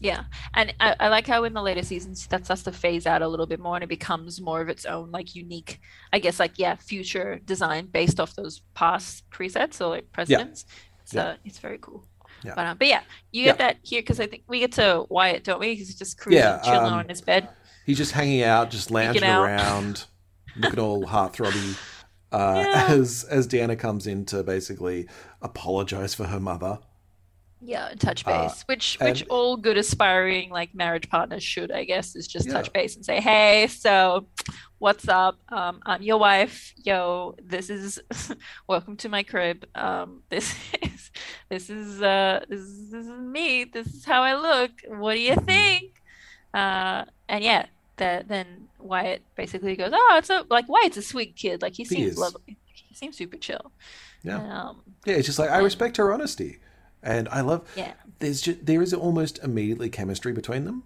Yeah, and I, I like how in the later seasons that starts to phase out a little bit more, and it becomes more of its own, like, unique, I guess, like, yeah, future design based off those past presets or, like, precedents. Yeah. So yeah. it's very cool. Yeah. But, um, but, yeah, you get yeah. that here, because I think we get to Wyatt, don't we? Because he's just cruising, yeah, chilling um, on his bed. He's just hanging out, just lounging around, looking all heartthrobbing uh, yeah. as, as Deanna comes in to basically apologize for her mother. Yeah, touch base, uh, which and, which all good aspiring like marriage partners should, I guess, is just yeah. touch base and say, hey, so what's up? Um, I'm your wife. Yo, this is welcome to my crib. Um, this is this is uh this is, this is me. This is how I look. What do you think? Uh, and yeah, that then Wyatt basically goes, oh, it's a, like, Wyatt's a sweet kid. Like, he seems he lovely. He seems super chill. Yeah. Um, yeah, it's just like, and, I respect her honesty. And I love, yeah. There's just, there is almost immediately chemistry between them.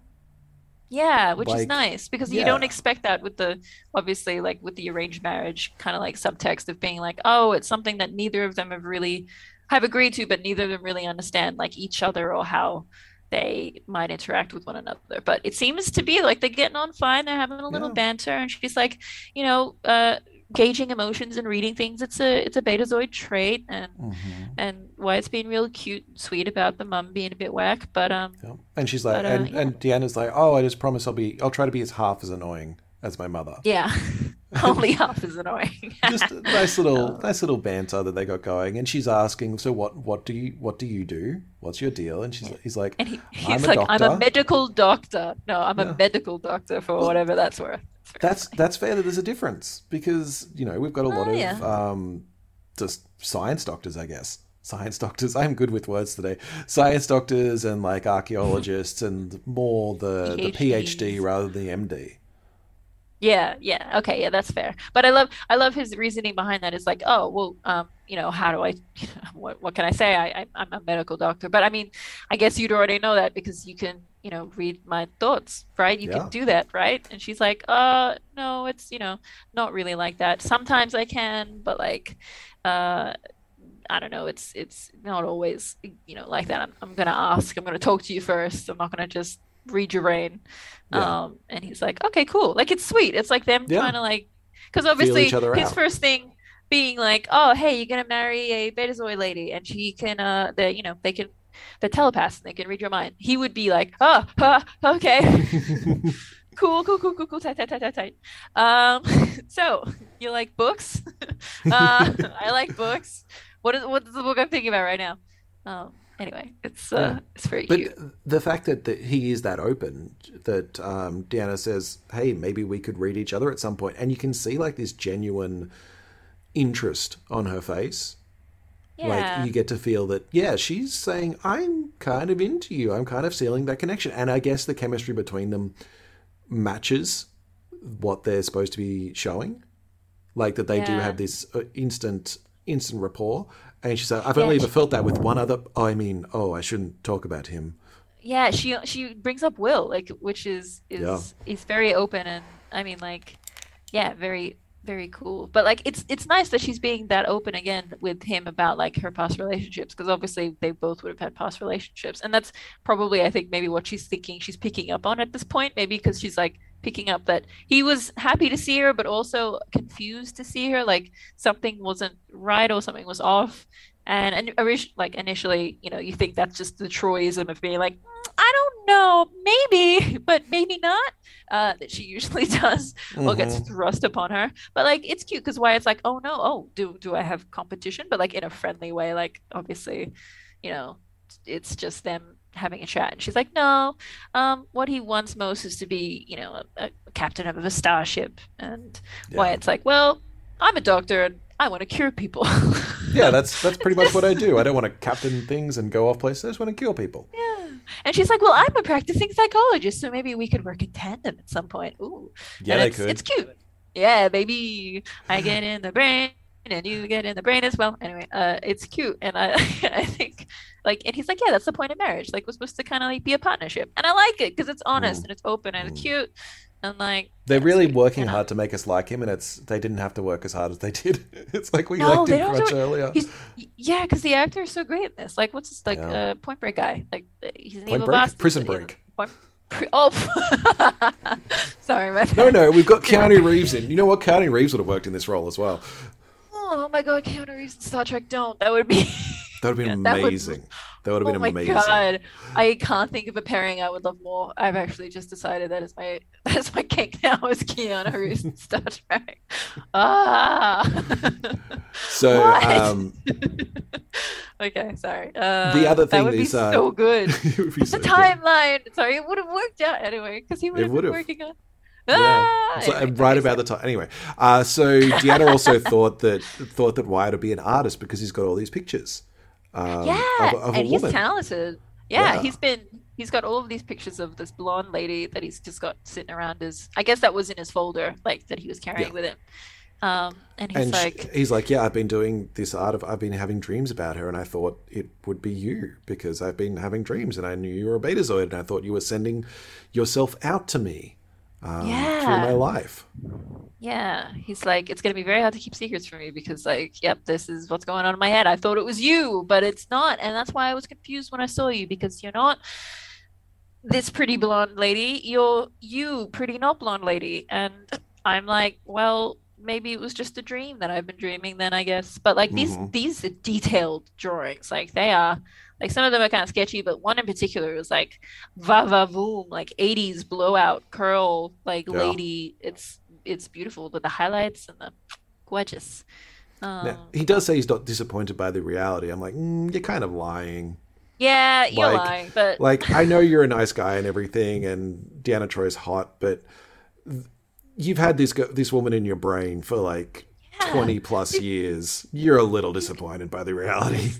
Yeah, which like, is nice, because yeah. you don't expect that with the, obviously, like, with the arranged marriage kind of, like, subtext of being like, oh, it's something that neither of them have really, have agreed to, but neither of them really understand, like, each other or how they might interact with one another. But it seems to be, like, they're getting on fine, they're having a little yeah. banter, and she's like, you know, uh, gauging emotions and reading things, it's a it's a Betazoid trait, and mm-hmm. and Wyatt's being real cute and sweet about the mum being a bit whack, but um yeah. and she's like, but, uh, and, yeah. and Deanna's like, oh, I just promise I'll be I'll try to be as half as annoying as my mother. Yeah, only half as annoying. Just a nice little oh. nice little banter that they got going, and she's asking, so what what do you what do you do? What's your deal? And she's he's like, and he, he's I'm like, a doctor. I'm a medical doctor. No, I'm yeah. a medical doctor for well, whatever that's worth. That's that's fair that there's a difference, because, you know, we've got a lot oh, yeah. of um, just science doctors, I guess. Science doctors. I'm good with words today. Science doctors and, like, archaeologists and more the PhDs. the PhD rather than the M D. Yeah, yeah. Okay, yeah, that's fair. But I love I love his reasoning behind that. It's like, oh, well, um, you know, how do I, you know, what what can I say? I, I, I'm a medical doctor. But, I mean, I guess you'd already know that because you can, you know, read my thoughts, right? You yeah. can do that, right? And she's like, uh, no, it's, you know, not really like that. Sometimes I can, but, like, uh, I don't know, it's it's not always, you know, like that. I'm, I'm going to ask. I'm going to talk to you first. I'm not going to just read your brain. Yeah. Um, and he's like, okay, cool. Like, it's sweet. It's like them yeah. trying to, like, because obviously his out. first thing being like, oh, hey, you're going to marry a Betazoid lady, and she can, uh, the you know, they can, the telepaths, and they can read your mind. He would be like, oh, huh, okay. cool, cool, cool, cool, cool, tight, tight, tight, tight, tight. Um, so, you like books? uh, I like books. What is, what is the book I'm thinking about right now? Um, anyway, it's uh, yeah. it's very but cute. The fact that, that he is that open, that um, Deanna says, hey, maybe we could read each other at some point. And you can see, like, this genuine interest on her face. Yeah. Like, you get to feel that, yeah, she's saying, I'm kind of into you. I'm kind of feeling that connection. And I guess the chemistry between them matches what they're supposed to be showing. Like, that they yeah. do have this instant instant rapport. And she's like, I've yeah, only she- ever felt that with one other. Oh, I mean, oh, I shouldn't talk about him. Yeah, she she brings up Will, like, which is, is, yeah. is very open. And, I mean, like, yeah, very... very cool. But, like, it's it's nice that she's being that open again with him about, like, her past relationships, because obviously they both would have had past relationships, and that's probably, I think, maybe what she's thinking she's picking up on at this point, maybe because she's, like, picking up that he was happy to see her but also confused to see her, like, something wasn't right or something was off. And, and like, initially, you know, you think that's just the Troyism of being like, mm, I don't know, maybe, but maybe not, uh, that she usually does mm-hmm. or gets thrust upon her. But, like, it's cute because Wyatt's like, oh, no, oh, do do I have competition? But, like, in a friendly way, like, obviously, you know, it's just them having a chat. And she's like, no, um, what he wants most is to be, you know, a, a captain of a starship. And yeah. Wyatt's like, well, I'm a doctor and I want to cure people. Yeah, that's that's pretty much what I do. I don't want to captain things and go off places. I just want to cure people. Yeah. And she's like, well, I'm a practicing psychologist, so maybe we could work in tandem at some point. Ooh. Yeah, and they it's, could. It's cute. Yeah, baby. I get in the brain and you get in the brain as well. Anyway, uh, it's cute. And I I think, like, and he's like, yeah, that's the point of marriage. Like, we're supposed to kind of, like, be a partnership. And I like it because it's honest mm. and it's open and mm. it's cute. And, like, they're really cute. working yeah. hard to make us like him, and it's they didn't have to work as hard as they did. It's like we no, liked him much earlier. He's, yeah, because the actor is so great in this. Like, what's this, like, yeah. uh, Point Break guy? Like, he's an evil boss. Prison Break. Point, oh, sorry, my bad. No, no, we've got Keanu Reeves in. You know what? Keanu Reeves would have worked in this role as well. Oh my god, Keanu Reeves in Star Trek! Don't that would be that would be amazing. That would have been amazing. Oh my god! I can't think of a pairing I would love more. I've actually just decided that is my that is my cake now is Keanu Reeves and Star Trek. Ah. So um, okay, sorry. Uh, the other thing that would is, be uh, so good. It would be so the timeline. Good. Sorry, it would have worked out anyway because he would have been working on. Ah! Yeah. So, anyway, right about the time. Anyway, uh, so Deanna also thought that thought that Wyatt would be an artist because he's got all these pictures. Um, yeah, of, of and he's talented. Yeah, yeah, he's been he's got all of these pictures of this blonde lady that he's just got sitting around his, I guess that was in his folder, like that he was carrying yeah. with him. Um, and he's and like, she, he's like, yeah, I've been doing this art of, I've been having dreams about her, and I thought it would be you because I've been having dreams, and I knew you were a Betazoid, and I thought you were sending yourself out to me um, yeah. through my life. Yeah, he's like, it's going to be very hard to keep secrets from you because, like, yep, this is what's going on in my head. I thought it was you, but it's not, and that's why I was confused when I saw you, because you're not this pretty blonde lady. You're you, pretty not blonde lady, and I'm like, well. Maybe it was just a dream that I've been dreaming then, I guess. But, like, these mm-hmm. these are detailed drawings. Like, they are... Like, some of them are kind of sketchy, but one in particular was, like, va-va-voom, like, eighties blowout curl, like, yeah. lady. It's it's beautiful with the highlights and the gorgeous. Um, now, he does say he's not disappointed by the reality. I'm like, mm, you're kind of lying. Yeah, you're like, lying, but... Like, I know you're a nice guy and everything, and Deanna Troi's hot, but... Th- You've had this go- this woman in your brain for like yeah. twenty plus years. You're a little disappointed by the reality.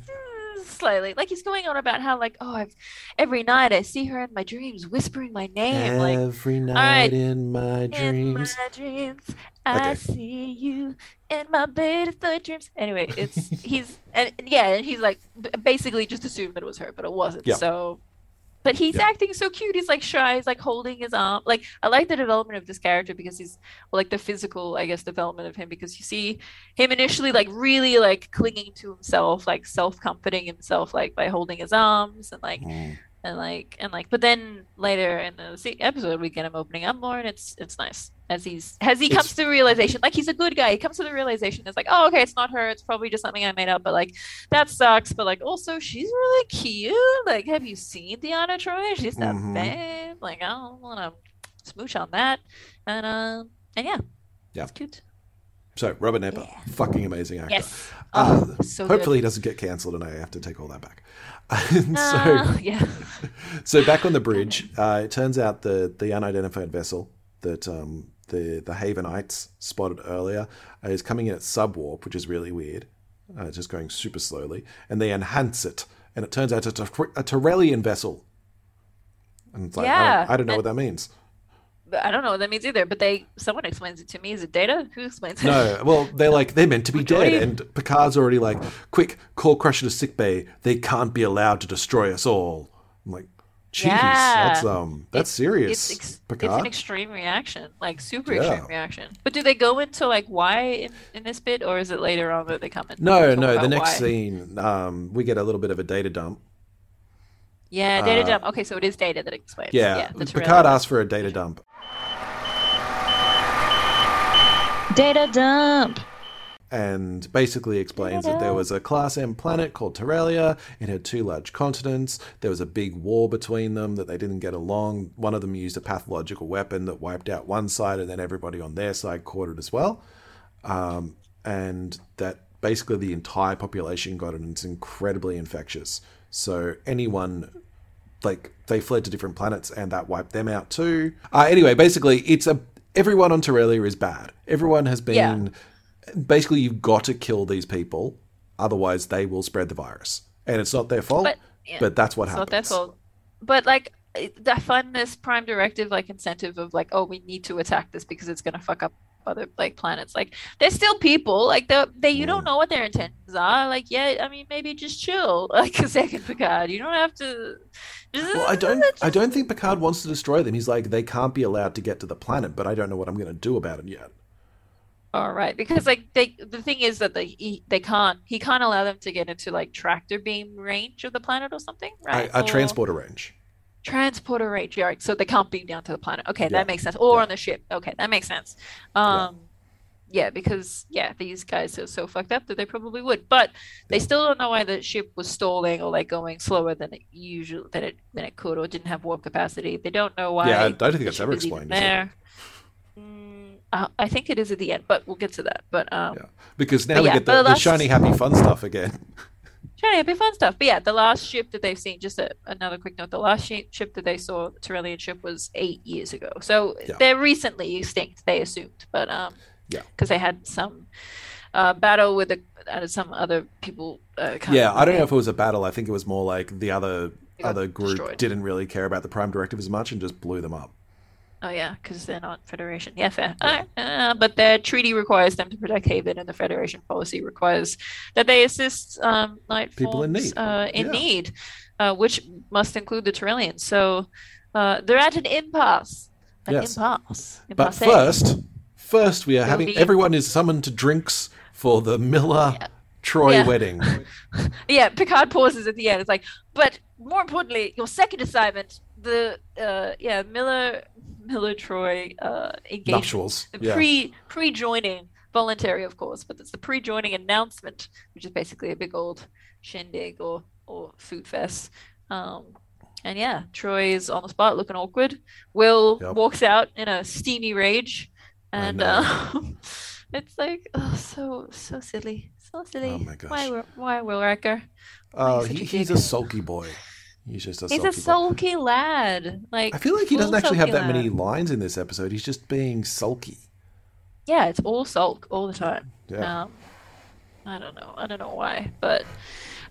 Slightly, like he's going on about how like oh, I've, every night I see her in my dreams, whispering my name. Every like, night right, in my dreams, in my dreams, okay. I see you in my Betazoid dreams. Anyway, it's he's and yeah, he's like basically just assumed that it was her, but it wasn't. Yeah. So. But he's yeah. acting so cute. He's like shy. He's like holding his arm. Like I like the development of this character because he's well, like the physical, I guess, development of him because you see him initially like really like clinging to himself, like self-comforting himself, like by holding his arms and like mm. and like and like. But then later in the episode, we get him opening up more, and it's it's nice as he's as he comes it's... to the realization. Like he's a good guy. He comes to the realization. It's like, oh, okay, it's not her. It's probably just something I made up. But like that sucks. But like also, she's really cute. Like, have you seen Deanna Troi? She's that mm-hmm. babe. Like, I don't want to smooch on that. And um uh, and yeah, yeah, it's cute. So Robert Knepper, yeah. fucking amazing actor. Yes. Oh, uh, so hopefully good. He doesn't get cancelled, and I have to take all that back. And uh, so, yeah. so back on the bridge, uh, it turns out the the unidentified vessel that um, the the Havenites spotted earlier uh, is coming in at subwarp, which is really weird. Uh, it's just going super slowly, and they enhance it, and it turns out it's a, a Tarellian vessel. And it's like, yeah. oh, I don't know and- what that means. I don't know what that means either, but they someone explains it to me. Is it Data? Who explains it? No, well, they're like, they're meant to be dead, and Picard's already like, quick, call Crusher to sickbay. They can't be allowed to destroy us all. I'm like, jeez, yeah. that's um, that's it's, serious, it's ex- Picard. It's an extreme reaction, like super yeah. extreme reaction. But do they go into like why in, in this bit, or is it later on that they come in? No, no, the next why? scene, um, we get a little bit of a data dump. Yeah, data uh, dump. Okay, so it is Data that explains. Yeah, yeah the Picard asks for a data dump. Data dump. And basically explains that there was a Class M planet called Tarellia. It had two large continents. There was a big war between them that they didn't get along. One of them used a pathological weapon that wiped out one side, and then everybody on their side caught it as well. Um, and that basically the entire population got it, and it's incredibly infectious. So anyone... Like, they fled to different planets, and that wiped them out too. Uh, anyway, basically, it's a everyone on Tarellia is bad. Everyone has been... Yeah. Basically, you've got to kill these people, otherwise they will spread the virus. And it's not their fault, but, yeah, but that's what it's happens. It's not their fault. But, like, I find this prime directive, like, incentive of, like, oh, we need to attack this because it's going to fuck up other, like, planets. Like, they're still people. Like, they, they you mm. don't know what their intentions are. Like, yeah, I mean, maybe just chill. Like, a second, Picard. You don't have to... Well, I don't. I don't think Picard wants to destroy them. He's like, they can't be allowed to get to the planet, but I don't know what I'm going to do about it yet. All right, because like they, the thing is that they they can't. He can't allow them to get into like tractor beam range of the planet or something, right? A, a or, transporter range. Transporter range, yeah. So they can't beam down to the planet. Okay, yeah. that makes sense. Or yeah. on the ship. Okay, that makes sense. Um, yeah. Yeah, because, yeah, these guys are so fucked up that they probably would. But they still don't know why the ship was stalling or, like, going slower than it usually than it, than it could or didn't have warp capacity. They don't know why. Yeah, I don't think that's ever explained. Is there. Is mm, uh, I think it is at the end, but we'll get to that. But um, yeah. Because now we yeah, get the, the, last... the shiny, happy, fun stuff again. Shiny, happy, fun stuff. But, yeah, the last ship that they've seen, just a, another quick note, the last ship that they saw, the Tarellian ship, was eight years ago. So yeah. they're recently extinct, they assumed. But... um. Yeah, because they had some uh, battle with the, uh, some other people. Uh, yeah, I don't know if it was a battle. I think it was more like the other other group destroyed. Didn't really care about the Prime Directive as much and just blew them up. Oh, yeah, because they're not Federation. Yeah, fair. Yeah. Uh, but their treaty requires them to protect Haven, and the Federation policy requires that they assist um, Night people in need, uh, in yeah. need uh, which must include the Tarellians. So uh, they're at an impasse. An yes. impasse. impasse. But first, first we are There'll having... Be... Everyone is summoned to drinks for the Miller... Yeah. Troi yeah. wedding. yeah, Picard pauses at the end. It's like, but more importantly, your second assignment, the uh, yeah Miller Miller Troi uh, engagement, nuptials, yeah. pre pre joining, voluntary of course, but it's the pre joining announcement, which is basically a big old shindig or or food fest. Um, and yeah, Troi is on the spot, looking awkward. Will yep. walks out in a steamy rage, and uh, it's like oh, so so silly. Oh, silly. Oh my gosh. Why, why Will Riker? Oh, uh, he, he's a sulky boy. He's just a he's sulky a sulky boy. lad. Like I feel like he doesn't actually have that lad. many lines in this episode. He's just being sulky. Yeah, it's all sulk all the time. Yeah. Um, I don't know. I don't know why, but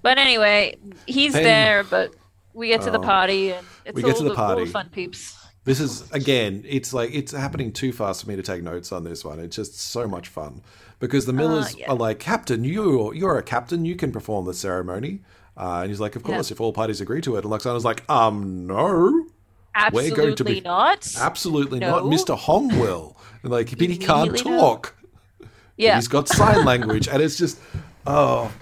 but anyway, he's and, there. But we get to the party, and it's we all get to the, the party. All the fun peeps. This is again. It's like it's happening too fast for me to take notes on this one. It's just so much fun. Because the Millers uh, yeah. are like, Captain, you, you're a captain. You can perform the ceremony. Uh, and he's like, of course, yeah. if all parties agree to it. And Lwaxana's like, um, no. Absolutely we're going to be- not. Absolutely no. not. Mister Homn will. And like, but he can't talk. No. Yeah. He's got sign language. And it's just, oh,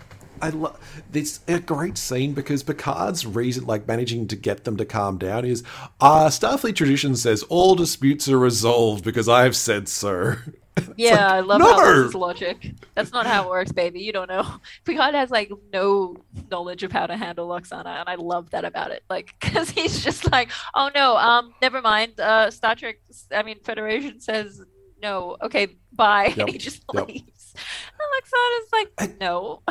I love this. A great scene because Picard's reason, like managing to get them to calm down is, uh, Starfleet tradition says all disputes are resolved because I've said so. Yeah, like, I love no! how this is logic. That's not how it works, baby. You don't know. Picard has, like, no knowledge of how to handle Lwaxana, and I love that about it. Like, because he's just like, oh, no, um, never mind. Uh, Star Trek, I mean, Federation says no. Okay, bye. Yep. And he just yep. leaves. And Lwaxana's like, no.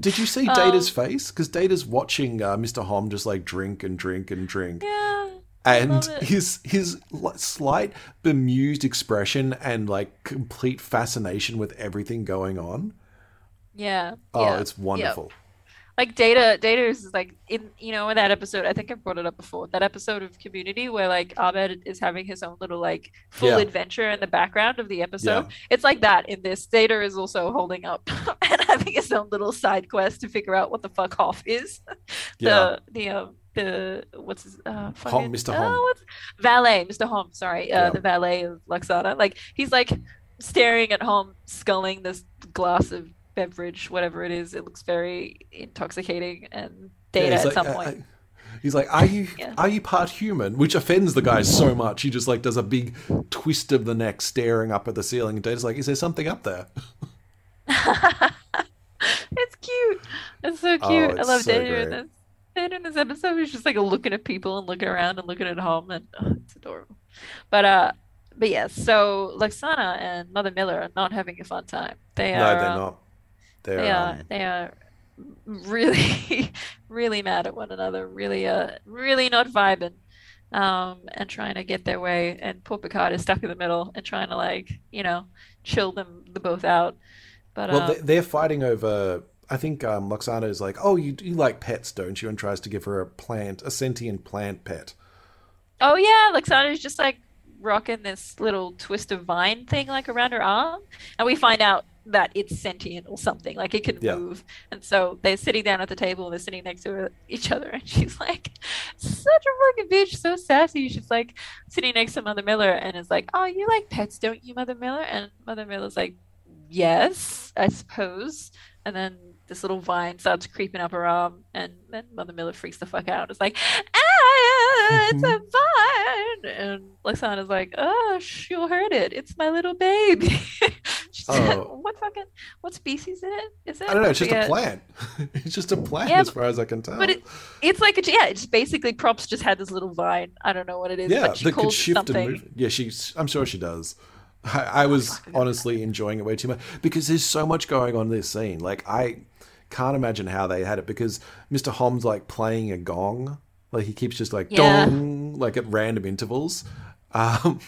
Did you see Data's um, face? Because Data's watching uh, Mister Homn just, like, drink and drink and drink. Yeah. And his his slight bemused expression and like complete fascination with everything going on. Yeah. Oh, yeah, it's wonderful. Yeah. Like Data, Data is like in you know in that episode. I think I brought it up before. That episode of Community where like Abed is having his own little like full yeah. adventure in the background of the episode. Yeah. It's like that in this. Data is also holding up and having his own little side quest to figure out what the fuck Hoff is. Yeah. The the um. The what's his uh fucking, Homn, Mister Homn. Oh, what's, valet Mister Homn sorry uh, yep. the valet of Lwaxana like he's like staring at Homn sculling this glass of beverage whatever it is it looks very intoxicating and Data yeah, at like, some point I, I, he's like are you yeah. are you part human which offends the guy so much he just like does a big twist of the neck staring up at the ceiling and Data's like is there something up there it's cute it's so cute oh, it's I love so Data great. in this And in this episode, he's just like looking at people and looking around and looking at home, and oh, it's adorable. But uh, but yeah, so Lwaxana and Mother Miller are not having a fun time. They are. No, they're um, not. They're, they are. Um... They are really, really mad at one another. Really, uh, really not vibing. Um, and trying to get their way. And poor Picard is stuck in the middle and trying to like you know chill them the both out. But well, um, they're fighting over. I think um, Lwaxana is like, oh, you you like pets, don't you? And tries to give her a plant, a sentient plant pet. Oh, yeah. Lwaxana is just like rocking this little twist of vine thing like around her arm. And we find out that it's sentient or something. Like it can yeah. move. And so they're sitting down at the table and they're sitting next to her, each other. And she's like, such a fucking bitch, so sassy. She's like sitting next to Mother Miller and is like, oh, you like pets, don't you, Mother Miller? And Mother Miller's like, yes, I suppose. And then this little vine starts creeping up her arm, and then Mother Miller freaks the fuck out. It's like, ah, it's a vine! And Lwaxana's like, oh, she'll hurt it. It's my little baby. She's oh. like, what fucking, what species is it? Is it? I don't know, it's just yeah. a plant. It's just a plant yeah, as far as I can tell. But it, it's like, a, yeah, it's basically props just had this little vine. I don't know what it is, yeah, but she calls it something. Move. Yeah, she's, I'm sure she does. I, I was honestly enjoying it way too much because there's so much going on in this scene. Like, I... can't imagine how they had it because Mister Hom's like playing a gong, like he keeps just like yeah. dong, like at random intervals, um,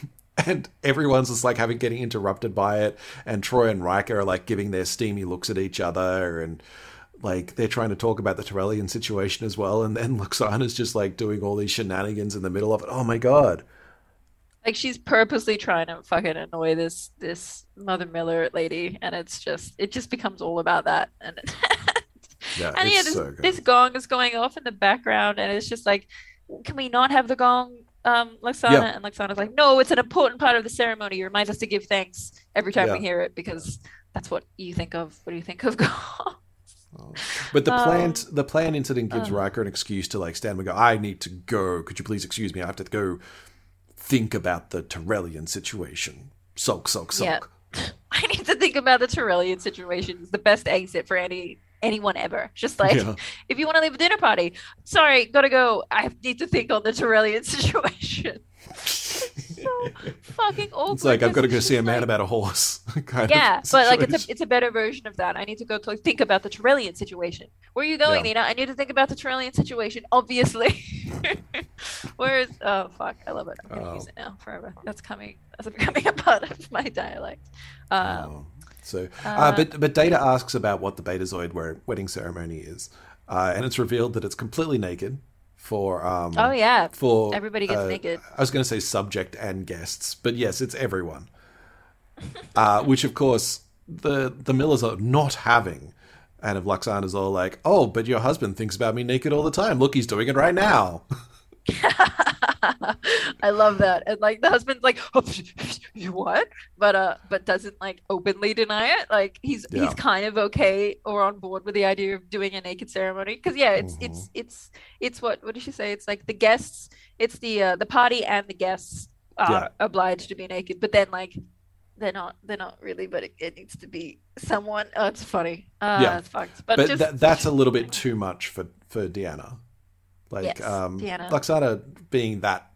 and everyone's just like having getting interrupted by it. And Troi and Riker are like giving their steamy looks at each other, and like they're trying to talk about the Tarellian situation as well, and then Lwaxana's just like doing all these shenanigans in the middle of it. Oh my god. Like, she's purposely trying to fucking annoy this this Mother Miller lady, and it's just it just becomes all about that. And yeah, and yeah, this, so this gong is going off in the background, and it's just like, can we not have the gong, um, Lwaxana? Yeah. And Lwaxana's like, no, it's an important part of the ceremony. You remind us to give thanks every time yeah. we hear it, because that's what you think of. What do you think of gong? Oh. But the plant, um, the plant incident gives um, Riker an excuse to like stand and go, I need to go. Could you please excuse me? I have to go think about the Tarellian situation. Sulk, sulk, sulk. Yeah. I need to think about the Tarellian situation. It's the best exit for any anyone ever. Just like, yeah. if you want to leave a dinner party, sorry, gotta go. I need to think on the Tarellian situation. So fucking awkward. It's like, I've got to go see a man like, about a horse. Kind yeah, of but like it's a, it's a better version of that. I need to go to think about the Tarellian situation. Where are you going, yeah. Nina? I need to think about the Tarellian situation, obviously. Where is... Oh, fuck. I love it. I'm going to oh. use it now forever. That's coming. That's becoming a part of my dialect. Um, oh. So, uh, uh, but, but Data yeah. asks about what the Betazoid wedding ceremony is. Uh, and it's revealed that it's completely naked. For um, oh yeah, for everybody gets uh, naked. I was going to say subject and guests, but yes, it's everyone. uh, which of course the the Millers are not having, and if Lwaxana's all like, "Oh, but your husband thinks about me naked all the time. Look, he's doing it right now." I love that, and like the husband's like, oh, "What?" But uh, but doesn't like openly deny it. Like he's yeah. he's kind of okay or on board with the idea of doing a naked ceremony because yeah, it's mm-hmm. it's it's it's what what did she say? It's like the guests, it's the uh, the party and the guests are yeah. obliged to be naked, but then like they're not they're not really, but it, it needs to be someone. Oh, it's funny. Uh, yeah, it's fucked. But, but just, th- that's a little bit too much for for Deanna. Like, yes, um, Lwaxana being that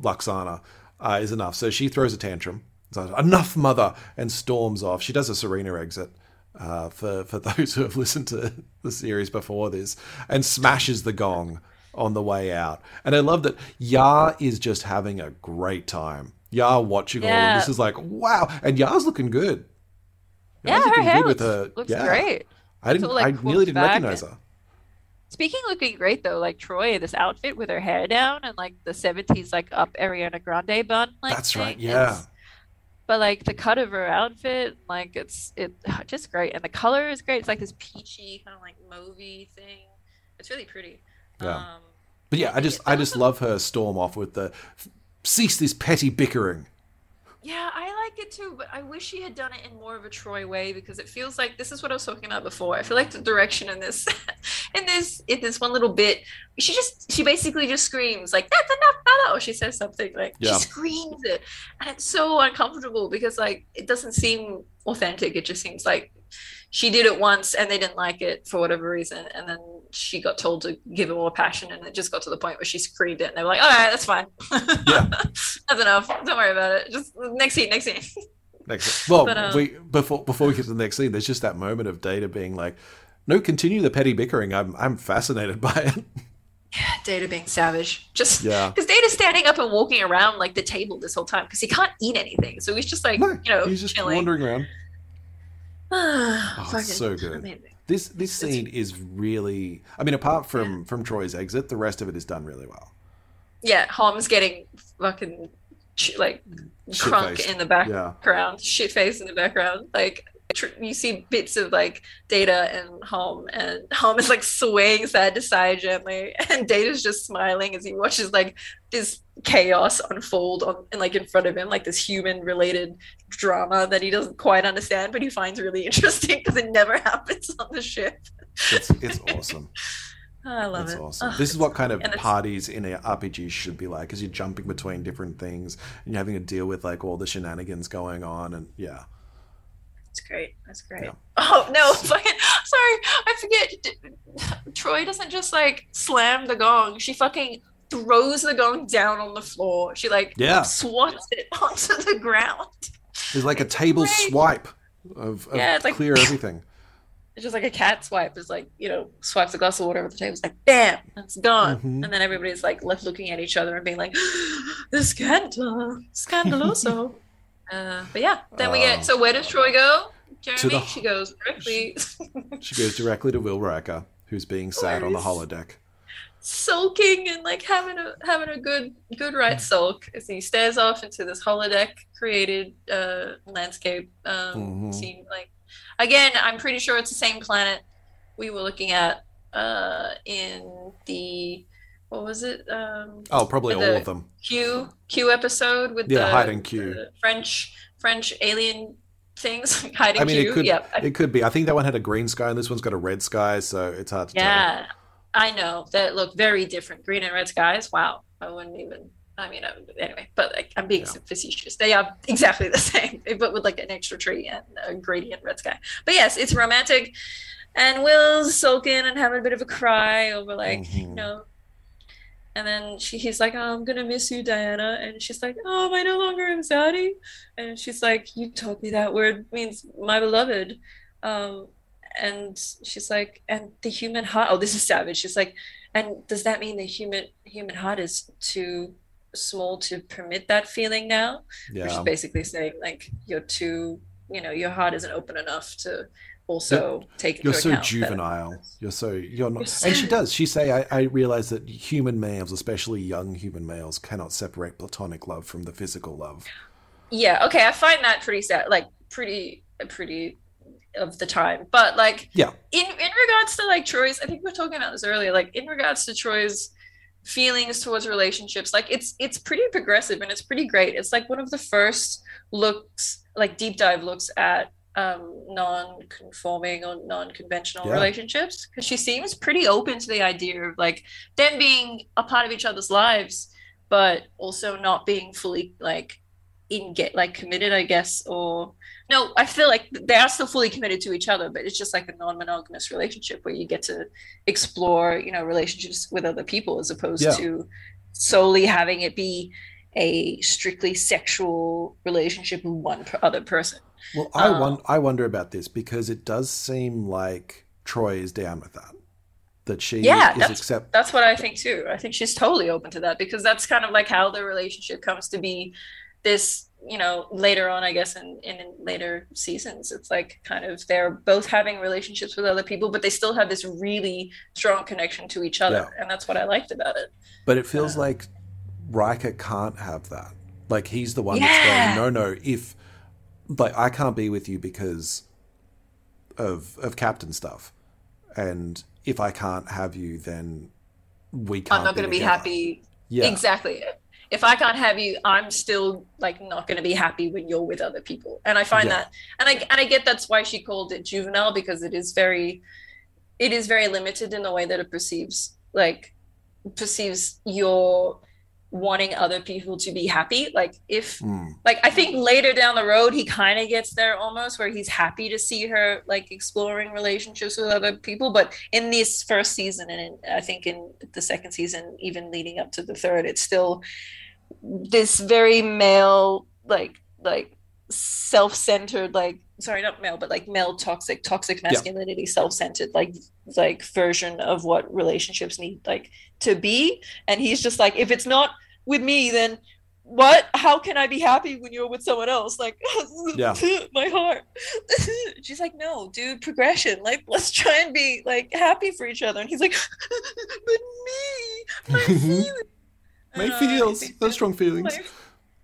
Lwaxana uh, is enough. So she throws a tantrum. Like, enough, mother! And storms off. She does a Serena exit uh, for, for those who have listened to the series before this and smashes the gong on the way out. And I love that Yar is just having a great time. Yar watching yeah. all of this is like, wow. And Yar's looking good. Yar's yeah, looking her hair good looks, with her, looks yeah. great. I, didn't, all, like, I nearly didn't recognize and- her. Speaking of looking great, though, like Troi, this outfit with her hair down and like the seventies, like up Ariana Grande bun. Like, that's thing. Right, yeah. It's, but like the cut of her outfit, like it's it just great. And the color is great. It's like this peachy kind of like mauvey thing. It's really pretty. Yeah. Um, but yeah, I just I just love her storm off with the cease this petty bickering. Yeah, I like it too, but I wish she had done it in more of a Troi way because it feels like this is what I was talking about before. I feel like the direction in this, in this, in this one little bit, she just she basically just screams like that's enough, fella, or she says something like yeah. she screams it, and it's so uncomfortable because like it doesn't seem authentic. It just seems like she did it once and they didn't like it for whatever reason, and then she got told to give it more passion, and it just got to the point where she screamed it, and they were like, all right, that's fine. Yeah. That's enough. Don't worry about it. Just next scene, next scene. Next scene. Well, but, um, we, before before we get to the next scene, there's just that moment of Data being like, no, continue the petty bickering. I'm I'm fascinated by it. Yeah, Data being savage. Just yeah. Because Data's standing up and walking around like the table this whole time because he can't eat anything. So he's just like, no, you know, he's just chilling. Wandering around. Oh, it's so good. Amazing. This this scene is really... I mean, apart from, from Troi's exit, the rest of it is done really well. Yeah, Hom's getting fucking, like, crunk shit-faced. In the background. Yeah. Shit-faced in the background. Like, tr- you see bits of, like, Data and Hom, and Hom is, like, swaying side to side gently, and Data's just smiling as he watches, like, this chaos unfold on, and, like, in front of him, like, this human-related drama that he doesn't quite understand, but he finds really interesting because it never happens on the ship. It's, it's awesome. Oh, I love it's it. Awesome. Oh, this is what kind of parties in an R P G should be like, because you're jumping between different things and you're having to deal with, like, all the shenanigans going on, and, yeah. That's great. That's great. Yeah. Oh, no. Fucking, sorry. I forget. Troi doesn't just, like, slam the gong. She fucking throws the gong down on the floor. She, like, yeah. swats it onto the ground. There's, like, it's a table great. Swipe of, of yeah, it's like, clear everything. It's just like a cat swipe. It's like, you know, swipes a glass of water over the table. It's like, bam, it's gone. Mm-hmm. And then everybody's, like, left looking at each other and being like, the scandal, scandaloso. Uh, but yeah, then we get, so where does Troi go? Jeremy, to the, she goes directly. She, she goes directly to Will Riker, who's being sad on the holodeck, sulking and like having a having a good good right sulk as he stares off into this holodeck created uh, landscape um, mm-hmm. scene. Like again, I'm pretty sure it's the same planet we were looking at uh, in the. What was it? Um, oh, probably all of them. Q Q episode with yeah, the, hide and Q. the French French alien things. hide and I mean, Q. It could, yeah, it could be. I think that one had a green sky and this one's got a red sky, so it's hard to yeah, tell. Yeah, I know. That look very different. Green and red skies. Wow. I wouldn't even. I mean, I would, anyway. But like, I'm being yeah. facetious. They are exactly the same, but with like an extra tree and a gradient red sky. But yes, it's romantic, and Will's sulking and having a bit of a cry over like mm-hmm. you know. And then she, he's like, oh, I'm going to miss you, Diana. And she's like, oh, am I no longer in Saudi? And she's like, you told me that word means my beloved. Um, and she's like, and the human heart. Oh, this is savage. She's like, and does that mean the human human heart is too small to permit that feeling now? Yeah. Which is basically saying, like, you're too, you know, your heart isn't open enough to also yep. take into you're so account juvenile that. you're so you're not you're so... and she does she say I, I realize that human males, especially young human males, cannot separate platonic love from the physical love. Yeah, okay, I find that pretty sad, like pretty pretty of the time, but like yeah in in regards to like Troy's, I think we were talking about this earlier, like in regards to Troy's feelings towards relationships, like it's it's pretty progressive and it's pretty great. It's like one of the first looks, like deep dive looks at um non-conforming or non-conventional yeah. relationships, because she seems pretty open to the idea of like them being a part of each other's lives but also not being fully like in get like committed, I guess. Or no, I feel like they are still fully committed to each other, but it's just like a non-monogamous relationship where you get to explore, you know, relationships with other people as opposed yeah. to solely having it be a strictly sexual relationship with one other person. Well, I, um, won- I wonder about this because it does seem like Troi is down with that. That she yeah, is that's, accept- that's what I think too. I think she's totally open to that because that's kind of like how the relationship comes to be this, you know, later on, I guess, in, in, in later seasons. It's like kind of they're both having relationships with other people, but they still have this really strong connection to each other. Yeah. And that's what I liked about it. But it feels um, like Riker can't have that. Like he's the one yeah. that's going, no, no, if... like I can't be with you because of of captain stuff, and if I can't have you, then we can't. I'm not going to be happy. Yeah, exactly. If I can't have you, I'm still like not going to be happy when you're with other people. And I find yeah. that, and I and I get that's why she called it juvenile, because it is very, it is very limited in the way that it perceives like perceives your. wanting other people to be happy. Like if mm. like I think later down the road he kind of gets there almost, where he's happy to see her like exploring relationships with other people. But in this first season, and in, I think in the second season, even leading up to the third, it's still this very male like like self-centered like sorry not male but like male toxic toxic masculinity yeah. self-centered like like version of what relationships need like to be. And he's just like, if it's not with me, then what, how can I be happy when you're with someone else? Like yeah. my heart. She's like, no dude, progression, like let's try and be like happy for each other. And he's like, but me, my feelings my uh, feels those strong feelings my-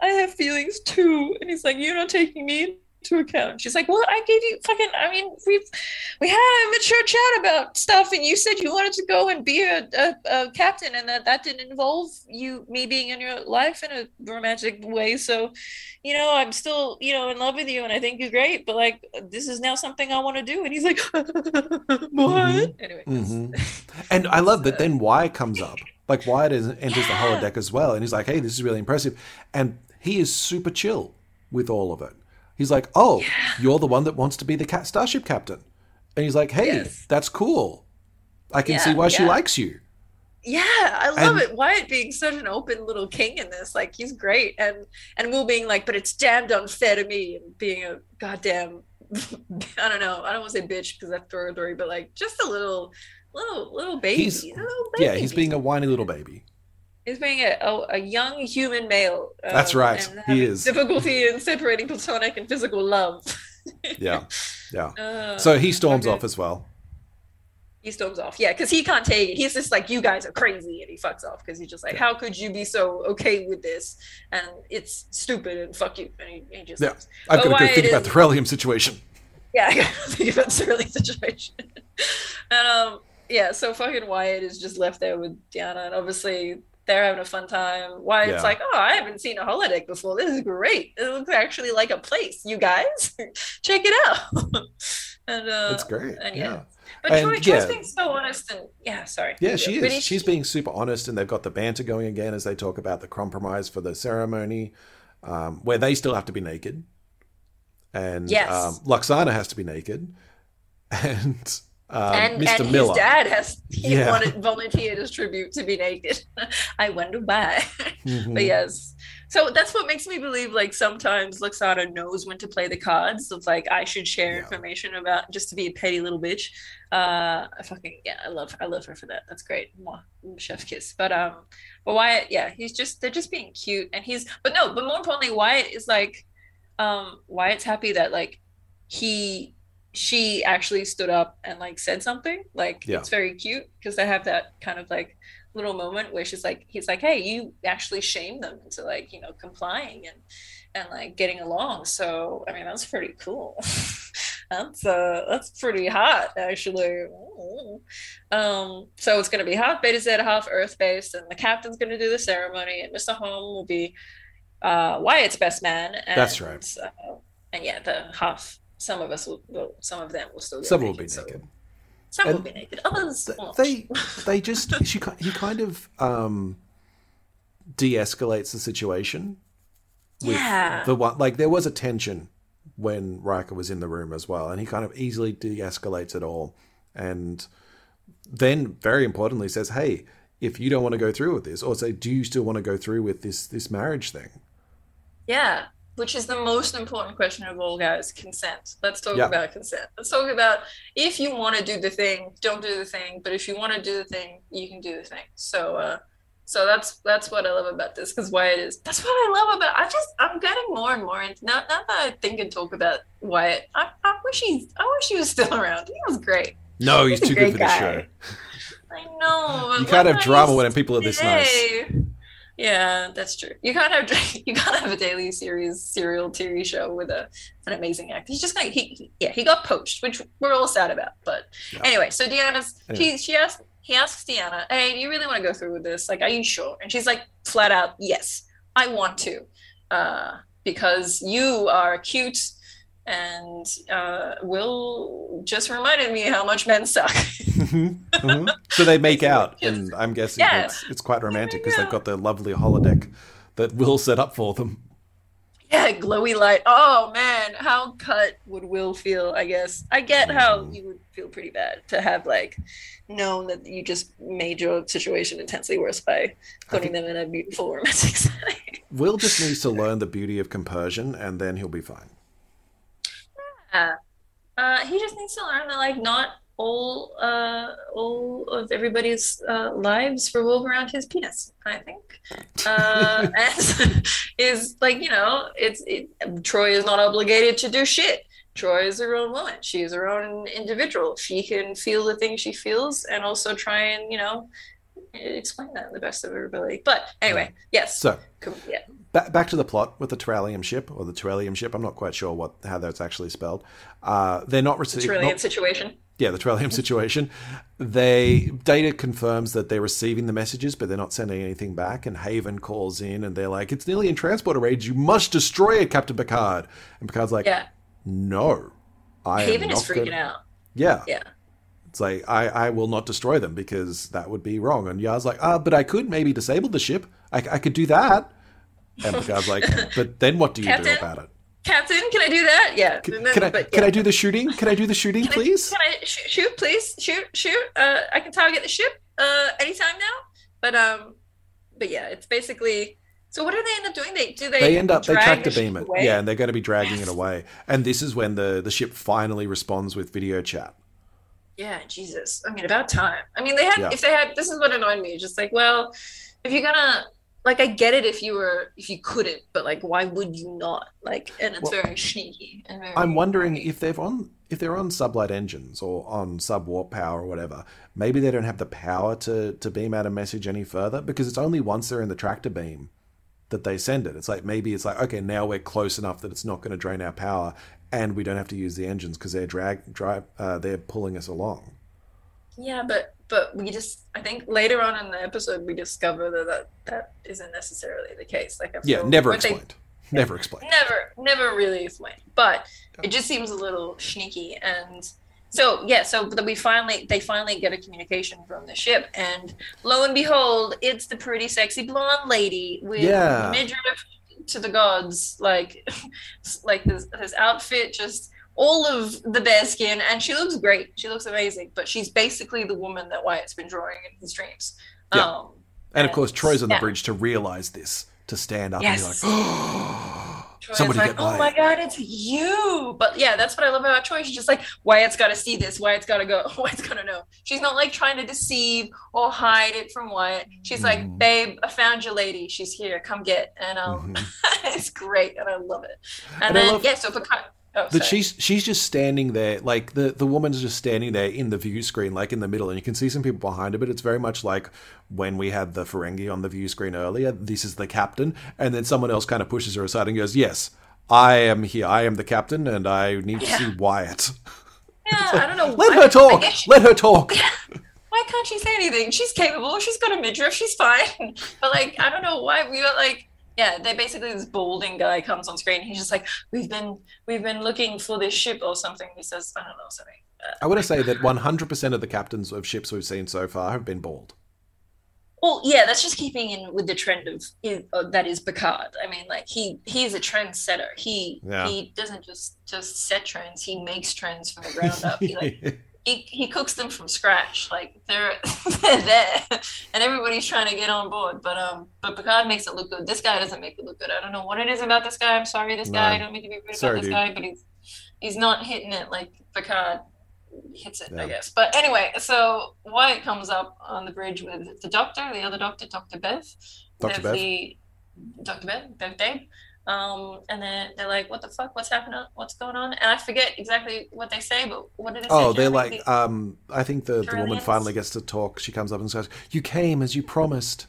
I have feelings too. And he's like, you're not taking me into account. And she's like, well, I gave you fucking, I mean, we we had a mature chat about stuff and you said you wanted to go and be a, a, a captain, and that, that didn't involve you, me being in your life in a romantic way. So, you know, I'm still, you know, in love with you and I think you're great, but like, this is now something I want to do. And he's like, what? Mm-hmm. Anyway. Mm-hmm. And I love that then Wyatt comes up. Like Wyatt is, enters yeah. the holodeck as well. And he's like, hey, this is really impressive. And he is super chill with all of it. He's like, oh, yeah. you're the one that wants to be the cat starship captain. And he's like, hey, yes. that's cool. I can yeah, see why yeah. she likes you. Yeah, I love and, it. Wyatt being such an open little king in this. Like, he's great. And and Will being like, but it's damned unfair to me. And being a goddamn, I don't know. I don't want to say bitch because that's derogatory, but like just a little, little, little baby. He's, little baby. Yeah, he's being a whiny little baby. He's being a, a, a young human male. Um, That's right. He is. Difficulty in separating platonic and physical love. Yeah, yeah. Uh, so he storms okay. off as well. He storms off, yeah, because he can't take it. He's just like, you guys are crazy, and he fucks off because he's just like, yeah. how could you be so okay with this? And it's stupid, and fuck you. And he, he just yeah. Leaves. I've got to go think is, about the Tarellian situation. Yeah, I got to think about the Tarellian situation. And um, yeah, so fucking Wyatt is just left there with Deanna, and obviously they're having a fun time. Wyatt's yeah. like, oh, I haven't seen a holodeck before. This is great. It looks actually like a place, you guys. Check it out. And uh, that's great. And yeah. yeah. But and, Troy, Troy's yeah. being so honest and yeah, sorry. Yeah, she is. She's being super honest, and they've got the banter going again as they talk about the compromise for the ceremony, um, where they still have to be naked. And yes. um, Lwaxana has to be naked. And um, and, Mister and Miller. His dad has he yeah. wanted volunteered as tribute to be naked. I wonder why. Mm-hmm. But yes. So that's what makes me believe, like, sometimes Lwaxana knows when to play the cards of, like, I should share yeah. information about, just to be a petty little bitch. Uh, I fucking, yeah, I love I love her for that. That's great. Mwah. Chef kiss. But, um, but Wyatt, yeah, he's just, they're just being cute. And he's, but no, but more importantly, Wyatt is, like, um, Wyatt's happy that, like, he, she actually stood up and, like, said something. Like, yeah. it's very cute because they have that kind of, like, little moment where she's like, he's like, hey, you actually shamed them into, like, you know, complying and and like getting along. So I mean, that's pretty cool. that's uh that's pretty hot, actually. Ooh. Um so it's gonna be half Beta Zed, half Earth based, and the captain's gonna do the ceremony, and Mister Homn will be uh Wyatt's best man, and that's right. Uh, and yeah, the half some of us will, will some of them will still get some naked, will be so. naked Some will be naked. Others won't. They, they just she he kind of um, de-escalates the situation. With yeah. The one, like, there was a tension when Riker was in the room as well, and he kind of easily de-escalates it all, and then very importantly says, "Hey, if you don't want to go through with this, or say, do you still want to go through with this this marriage thing?" Yeah. Which is the most important question of all, guys, consent. Let's talk yeah. about consent. Let's talk about, if you want to do the thing, don't do the thing. But if you want to do the thing, you can do the thing. So uh, so that's that's what I love about this, because Wyatt is, that's what I love about, I just, I'm getting more and more into, now, now that I think and talk about Wyatt, I, I wish he, I wish he was still around. He was great. No, he's, he's too good for the show. I know. You can't have drama when people are this nice. Yeah, that's true. You can't have you can't have a daily series serial T V show with a an amazing actor. He's just gonna he, he yeah he got poached, which we're all sad about. But yeah. anyway, so Deanna's anyway. she she asks he asks Deanna, "Hey, do you really want to go through with this? Like, are you sure?" And she's like, flat out, "Yes, I want to, uh, because you are cute." And uh, Will just reminded me how much men suck. mm-hmm. So they make out, and I'm guessing yeah. it's, it's quite romantic because they've got the lovely holodeck that Will set up for them. Yeah, glowy light. Oh, man, how cut would Will feel, I guess. I get how mm. you would feel pretty bad to have, like, known that you just made your situation intensely worse by putting them in a beautiful romantic setting. Will just needs to learn the beauty of compersion, and then he'll be fine. Yeah. Uh, he just needs to learn that, like, not all uh, all of everybody's uh, lives revolve around his penis, I think. Uh, and is, like, you know, it's it, Troy is not obligated to do shit. Troy is her own woman. She is her own individual. She can feel the thing she feels, and also try and, you know, explain that in the best of her ability. But anyway, yes. So cool. yeah. Back back to the plot with the Tarellian ship or the Tarellian ship. I'm not quite sure what how that's actually spelled. Uh, they're not receiving the Tarellian not, situation. Yeah, the Tarellian situation. They Data confirms that they're receiving the messages, but they're not sending anything back. And Haven calls in, and they're like, "It's nearly in transporter range. You must destroy it, Captain Picard." And Picard's like, yeah. "No, I Haven am not is freaking gonna... out." Yeah, yeah. It's like, I, I will not destroy them because that would be wrong. And Yar's like, ah, but I could maybe disable the ship. I, I could do that. And Picard's like, but then what do you Captain, do about it? Captain, can I do that? Yeah. Can, can, I, but, yeah. can I do the shooting? Can I do the shooting, can please? I, can I sh- shoot, please? Shoot, shoot. Uh, I can target the ship uh, anytime now. But um, but yeah, it's basically... So what do they end up doing? They do they, they end up drag they tractor the beam it. Away? Yeah, and they're going to be dragging yes. it away. And this is when the, the ship finally responds with video chat. Yeah, Jesus. I mean, about time. I mean, they had, yeah. if they had, this is what annoyed me. Just like, well, if you're going to like, I get it if you were, if you couldn't, but like, why would you not? Like, and it's well, very sneaky. And very I'm wondering funny. if they've on, if they're on sublight engines or on sub-warp power or whatever, maybe they don't have the power to, to beam out a message any further, because it's only once they're in the tractor beam that they send it. It's like, maybe it's like, okay, now we're close enough that it's not going to drain our power and we don't have to use the engines because they're drag, drive, uh, they're pulling us along. Yeah, but but we just, I think later on in the episode, we discover that that, that isn't necessarily the case. Like, yeah, never explained. They, never explained. Never, never really explained. But it just seems a little sneaky. And so, yeah, so we finally, they finally get a communication from the ship. And lo and behold, it's the pretty sexy blonde lady with yeah. midriff to the gods. Like, like this, this outfit just... all of the bare skin, and she looks great. She looks amazing, but she's basically the woman that Wyatt's been drawing in his dreams. Yeah. Um, and, and of course, Troy's on yeah. the bridge to realize this, to stand up yes. and be like, oh, Troy's somebody like, get Wyatt. Oh my God, it's you. But yeah, that's what I love about Troi. She's just like, Wyatt's got to see this. Wyatt's got to go. Wyatt's got to know. She's not like trying to deceive or hide it from Wyatt. She's mm. like, babe, I found your lady. She's here. Come get. And um, mm-hmm. it's great. And I love it. And, and then, love- yeah, so Picard. Oh, that she's she's just standing there, like the, the woman's just standing there in the view screen, like in the middle, and you can see some people behind her, but it's very much like when we had the Ferengi on the view screen earlier, this is the captain, and then someone else kind of pushes her aside and goes, yes, I am here, I am the captain, and I need yeah. to see Wyatt. Yeah, like, I don't know. Let her talk, she, let her talk. Yeah. Why can't she say anything? She's capable, she's got a midriff, she's fine. But like, I don't know why we were like, yeah, they basically, this balding guy comes on screen. He's just like, we've been we've been looking for this ship or something. He says, I don't know, something. Uh, I want to say that one hundred percent of the captains of ships we've seen so far have been bald. Well, yeah, that's just keeping in with the trend of, is, uh, that is Picard. I mean, like, he he's a trendsetter. He yeah. he doesn't just, just set trends. He makes trends from the ground up. He, like, he, he cooks them from scratch. Like, they're they're there, and everybody's trying to get on board. But um, but Picard makes it look good. This guy doesn't make it look good. I don't know what it is about this guy. I'm sorry, this no. guy. I don't mean to be rude sorry, about this dude. guy, but he's he's not hitting it like Picard hits it, yeah. I guess. But anyway, so Wyatt comes up on the bridge with the doctor, the other doctor, Doctor Bev, Doctor Bev, the, Doctor Bev, Bev Dave. Um, and then they're like, what the fuck? What's happening? What's going on? And I forget exactly what they say, but what did they oh, say? Oh, they're like, the, um, I think the, the woman finally gets to talk. She comes up and says, you came as you promised.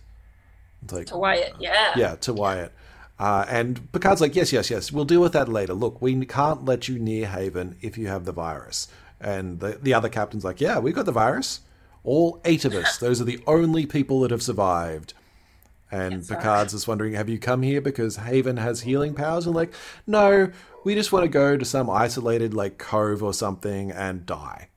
It's like, to Wyatt, yeah. Yeah, to Wyatt. Uh, and Picard's like, yes, yes, yes. We'll deal with that later. Look, we can't let you near Haven if you have the virus. And the, the other captain's like, yeah, we've got the virus. All eight of us. Those are the only people that have survived. And Picard's just wondering, have you come here because Haven has healing powers? And like, no, we just want to go to some isolated like cove or something and die.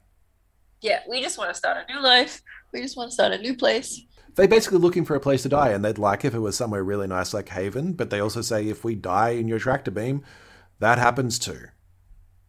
Yeah, we just want to start a new life. We just want to start a new place. They're basically looking for a place to die, and they'd like if it was somewhere really nice like Haven. But they also say if we die in your tractor beam, that happens too.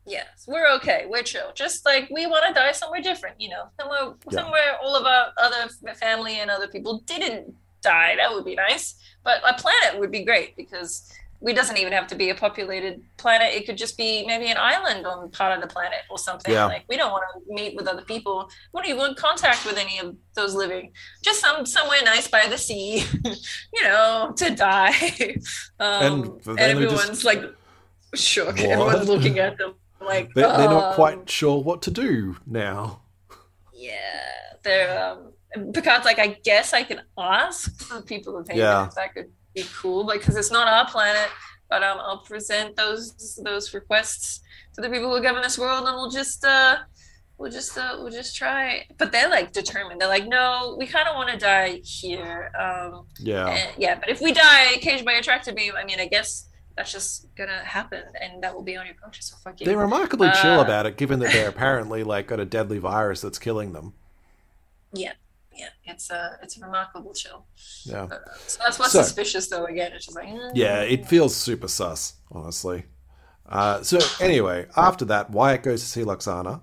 Yes, we're okay. We're chill. Just like we want to die somewhere different, you know, somewhere, yeah. somewhere all of our other family and other people didn't die. That would be nice, but a planet would be great because we doesn't even have to be a populated planet. It could just be maybe an island on part of the planet or something. Yeah. Like we don't want to meet with other people. What do you want contact with any of those living? Just some somewhere nice by the sea, you know, to die. Um, and everyone's just... like shook. What? Everyone's looking at them like they're, um, they're not quite sure what to do now. Yeah, they're. Um, Picard's like, I guess I can ask the people of Haven yeah. if that could be cool, like because it's not our planet. But um, I'll present those those requests to the people who govern this world, and we'll just uh, we'll just uh, we'll just try. But they're like determined. They're like, no, we kind of want to die here. Um, yeah, and, yeah. But if we die caged by a tractor beam, I mean, I guess that's just gonna happen, and that will be on your conscience. So fuck you. They're remarkably uh, chill about it, given that they're apparently like got a deadly virus that's killing them. Yeah. Yeah, it's a it's a remarkable chill. Yeah, but, uh, so that's what's so, suspicious though. Again, it's just like eh. yeah, it feels super sus, honestly. Uh, so anyway, after that, Wyatt goes to see Lwaxana,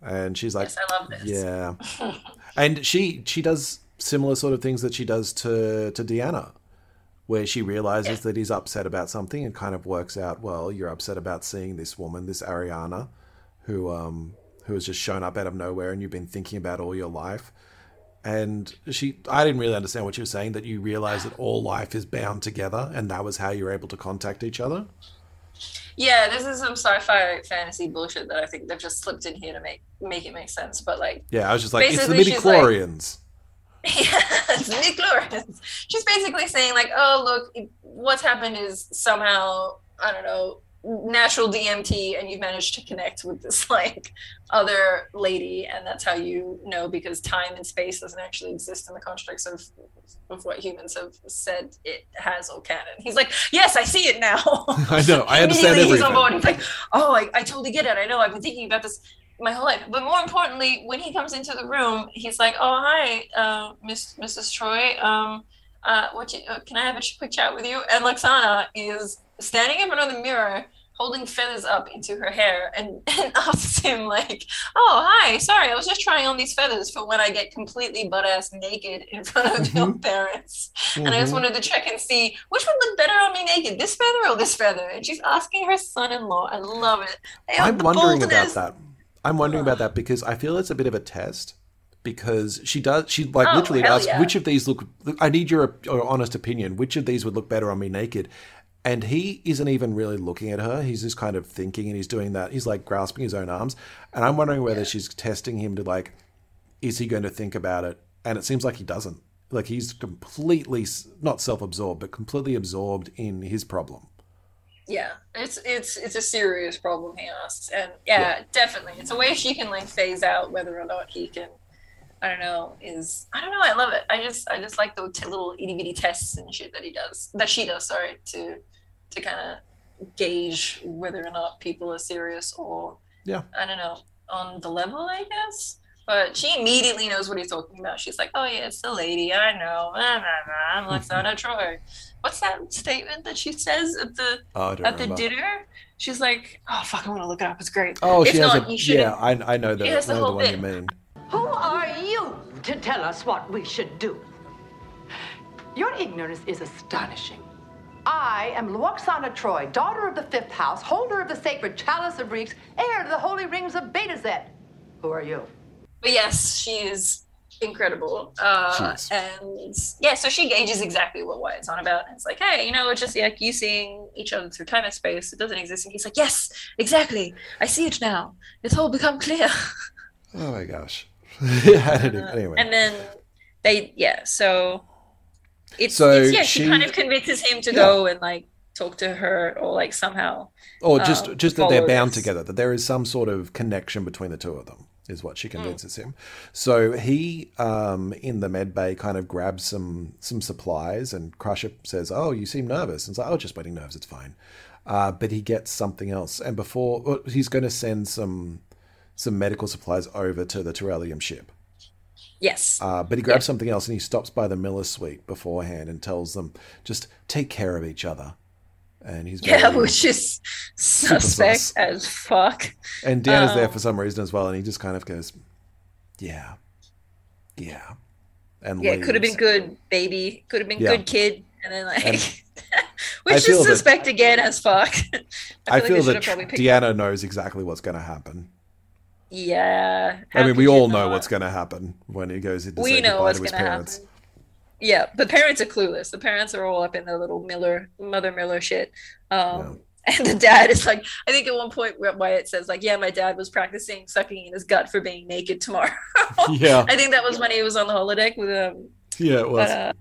and she's like, "Yes, I love this." Yeah, and she she does similar sort of things that she does to to Deanna, where she realizes yeah. that he's upset about something and kind of works out. Well, you're upset about seeing this woman, this Ariana, who um who has just shown up out of nowhere, and you've been thinking about all your life. And she, I didn't really understand what she was saying, that you realize that all life is bound together, and that was how you were able to contact each other. Yeah, this is some sci-fi fantasy bullshit that I think they've just slipped in here to make make it make sense. But like, yeah, I was just like, it's the midichlorians. Like, yeah, it's the midichlorians. She's basically saying like, oh look, what's happened is somehow, I don't know, natural D M T, and you've managed to connect with this like other lady, and that's how you know, because time and space doesn't actually exist in the constructs of of what humans have said it has or can. And he's like, yes, I see it now. I know, I understand everything. He's on board. He's like, oh, I, I totally get it. I know, I've been thinking about this my whole life. But more importantly, when he comes into the room, he's like, oh hi, uh, Miss Missus Troi. Um, uh, what you, uh, can I have a quick chat with you? And Lwaxana is standing in front of the mirror, holding feathers up into her hair, and, and asks him like, oh, hi, sorry, I was just trying on these feathers for when I get completely butt-ass naked in front of your parents. Mm-hmm. And I just wanted to check and see, which would look better on me naked, this feather or this feather? And she's asking her son-in-law. I love it. I'm wondering boldness. about that. I'm wondering about that because I feel it's a bit of a test, because she does, she like oh, literally asks, yeah. which of these look, I need your, your honest opinion, which of these would look better on me naked? And he isn't even really looking at her. He's just kind of thinking, and he's doing that. He's like grasping his own arms. And I'm wondering whether yeah. she's testing him to like, is he going to think about it? And it seems like he doesn't. Like he's completely, not self-absorbed, but completely absorbed in his problem. Yeah, it's it's it's a serious problem he asks. And yeah, yeah. definitely. It's a way she can like phase out whether or not he can, I don't know, is, I don't know, I love it. I just, I just like the t- little itty bitty tests and shit that he does, that she does, sorry, to, to kind of gauge whether or not people are serious or, yeah, I don't know, on the level, I guess. But she immediately knows what he's talking about. She's like, oh yeah, it's the lady, I know, nah, nah, nah. I'm Lwaxana Troi. What's that statement that she says at the oh, at remember. the dinner? She's like, oh fuck, I want to look it up, it's great. Oh, if she not, has a, you shouldn't. Yeah, I, I know that. She has the whole one thing. You mean. Who are you to tell us what we should do? Your ignorance is astonishing. I am Lwaxana Troi, daughter of the fifth house, holder of the sacred chalice of reeks, heir to the holy rings of Betazoid. Who are you? But yes, she is incredible. Uh, she is. And yeah, so she gauges exactly what Wyatt's on about. And it's like, hey, you know, it's just like you seeing each other through time and space. It doesn't exist. And he's like, yes, exactly. I see it now. It's all become clear. Oh my gosh. Yeah, I don't uh, anyway. And then they, yeah, so it's, so it's yeah, she, she kind of convinces him to yeah. go and like talk to her or like somehow. Or just, um, just that they're bound this. together, that there is some sort of connection between the two of them is what she convinces mm. him. So he, um, in the med bay kind of grabs some, some supplies, and Crusher says, oh, you seem nervous. And it's like, oh, just waiting nerves, it's fine. Uh, but he gets something else. And before, well, he's going to send some... some medical supplies over to the Tarellian ship. Yes. Uh, but he grabs yeah. something else, and he stops by the Miller suite beforehand and tells them, just take care of each other. And he's Yeah, which is suspect sauce. as fuck. And Deanna's um, there for some reason as well, and he just kind of goes, yeah, yeah. And yeah, leaves. Could have been good, baby. Could have been yeah. good, kid. And then like... And- Which is suspect that, again as fuck. I feel, I feel like that Deanna knows exactly what's going to happen. Yeah. I mean, we all know not? what's going to happen when he goes into say goodbye to his parents. Happen. Yeah, the parents are clueless. The parents are all up in their little Miller, Mother Miller shit. Um, yeah. And the dad is like, I think at one point Wyatt says like, yeah, my dad was practicing sucking in his gut for being naked tomorrow. Yeah. I think that was when he was on the holodeck with um. Yeah, it was. But, uh,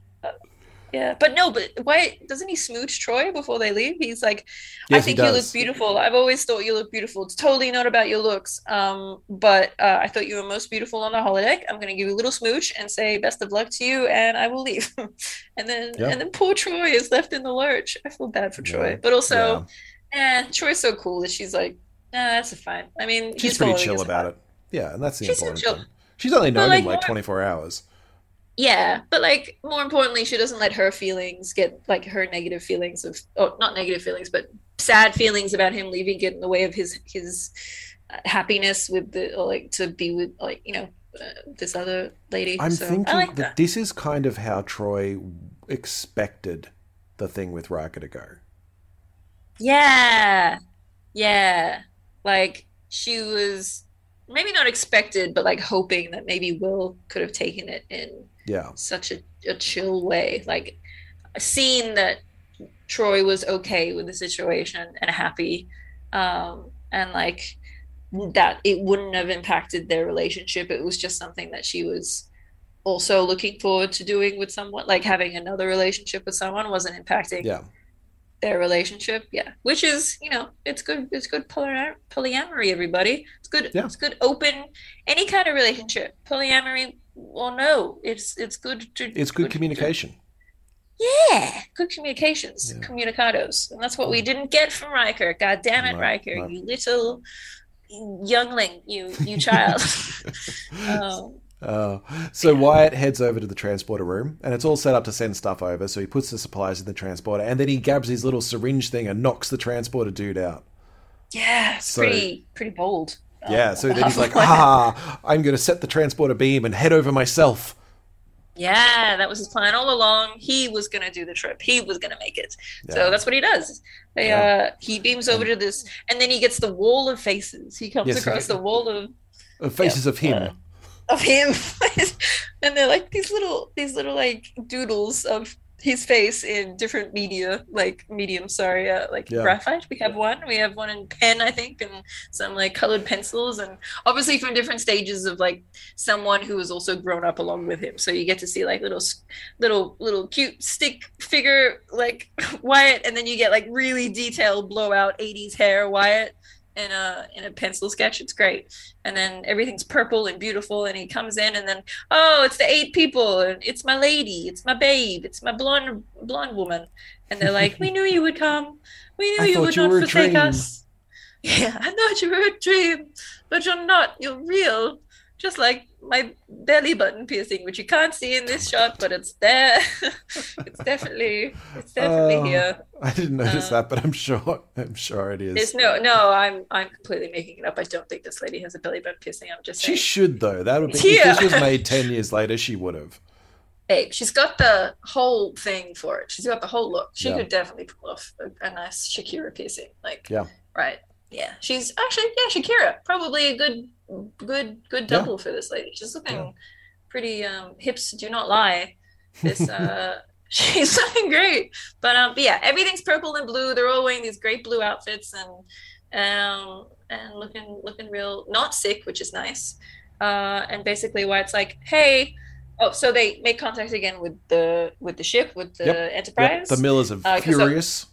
yeah, but no, but Wyatt, doesn't he smooch Troi before they leave? He's like, yes, I think you look beautiful. I've always thought you look beautiful. It's totally not about your looks, um, but uh, I thought you were most beautiful on the holodeck. I'm going to give you a little smooch and say best of luck to you, and I will leave. and then yeah. and then poor Troi is left in the lurch. I feel bad for yeah. Troi. But also, yeah. eh, Troy's so cool that she's like, nah, that's fine. I mean, she's pretty chill about it. Yeah, and that's the she's important thing. She's only known like, him like twenty-four hours. Yeah, but like more importantly, she doesn't let her feelings get like her negative feelings of, or not negative feelings, but sad feelings about him leaving get in the way of his his happiness with the, or like to be with like, you know, uh, this other lady. I'm so, thinking like that, that this is kind of how Troi expected the thing with Riker to go. Yeah, yeah, like she was maybe not expected, but like hoping that maybe Will could have taken it in yeah. such a, a chill way. Like a scene that Troi was okay with the situation and happy, um, and like that it wouldn't have impacted their relationship. It was just something that she was also looking forward to doing with someone, like having another relationship with someone wasn't impacting yeah. their relationship. Yeah. Which is, you know, it's good. It's good poly- polyamory, everybody. It's good. Yeah. It's good. Open any kind of relationship, polyamory or no, it's, it's good. To, it's good, good communication. To, yeah. Good communications, yeah. communicados. And that's what we didn't get from Riker. God damn it, no, Riker, no. you little youngling, you, you child. um, Uh, so yeah. Wyatt heads over to the transporter room, and it's all set up to send stuff over. So he puts the supplies in the transporter, and then he grabs his little syringe thing and knocks the transporter dude out. Yeah, it's so, pretty pretty bold. Yeah, um, so then he's like, ah, I'm going to set the transporter beam and head over myself. Yeah, that was his plan all along. He was going to do the trip. He was going to make it. Yeah. So that's what he does. They, yeah. uh, he beams over to this, and then he gets the wall of faces. He comes yes, across so, the wall of... of faces yeah, of him. Uh, of him and they're like these little these little like doodles of his face in different media like medium sorry uh, like yeah. graphite. We have one we have one in pen, I think, and some like colored pencils, and obviously from different stages of like someone who has also grown up along with him. So you get to see like little little little cute stick figure like Wyatt, and then you get like really detailed blowout eighties hair Wyatt in a in a pencil sketch. It's great. And then everything's purple and beautiful, and he comes in, and then oh, it's the eight people, and it's my lady, it's my babe, it's my blonde blonde woman, and they're like, we knew you would come, we knew I you would you not forsake us. Yeah, I thought you were a dream, but you're not, you're real, just like my belly button piercing, which you can't see in this shot, but it's there. it's definitely, it's definitely uh, here. I didn't notice um, that, but I'm sure, I'm sure it is. It's no, no, I'm, I'm completely making it up. I don't think this lady has a belly button piercing. I'm just saying. She should though. That would be. If this was made ten years later, she would have. Babe, she's got the whole thing for it. She's got the whole look. She yeah. could definitely pull off a, a nice Shakira piercing. Like, yeah, right, yeah. She's actually, yeah, Shakira, probably a good. good good double yeah. for this lady. She's looking yeah. pretty um hips do not lie. This uh she's looking great, but um but yeah, everything's purple and blue. They're all wearing these great blue outfits and um and looking looking real not sick, which is nice. Uh and basically Wyatt's like, hey, oh, so they make contact again with the with the ship, with the yep. Enterprise. Yep. The Millers are uh, furious. Of,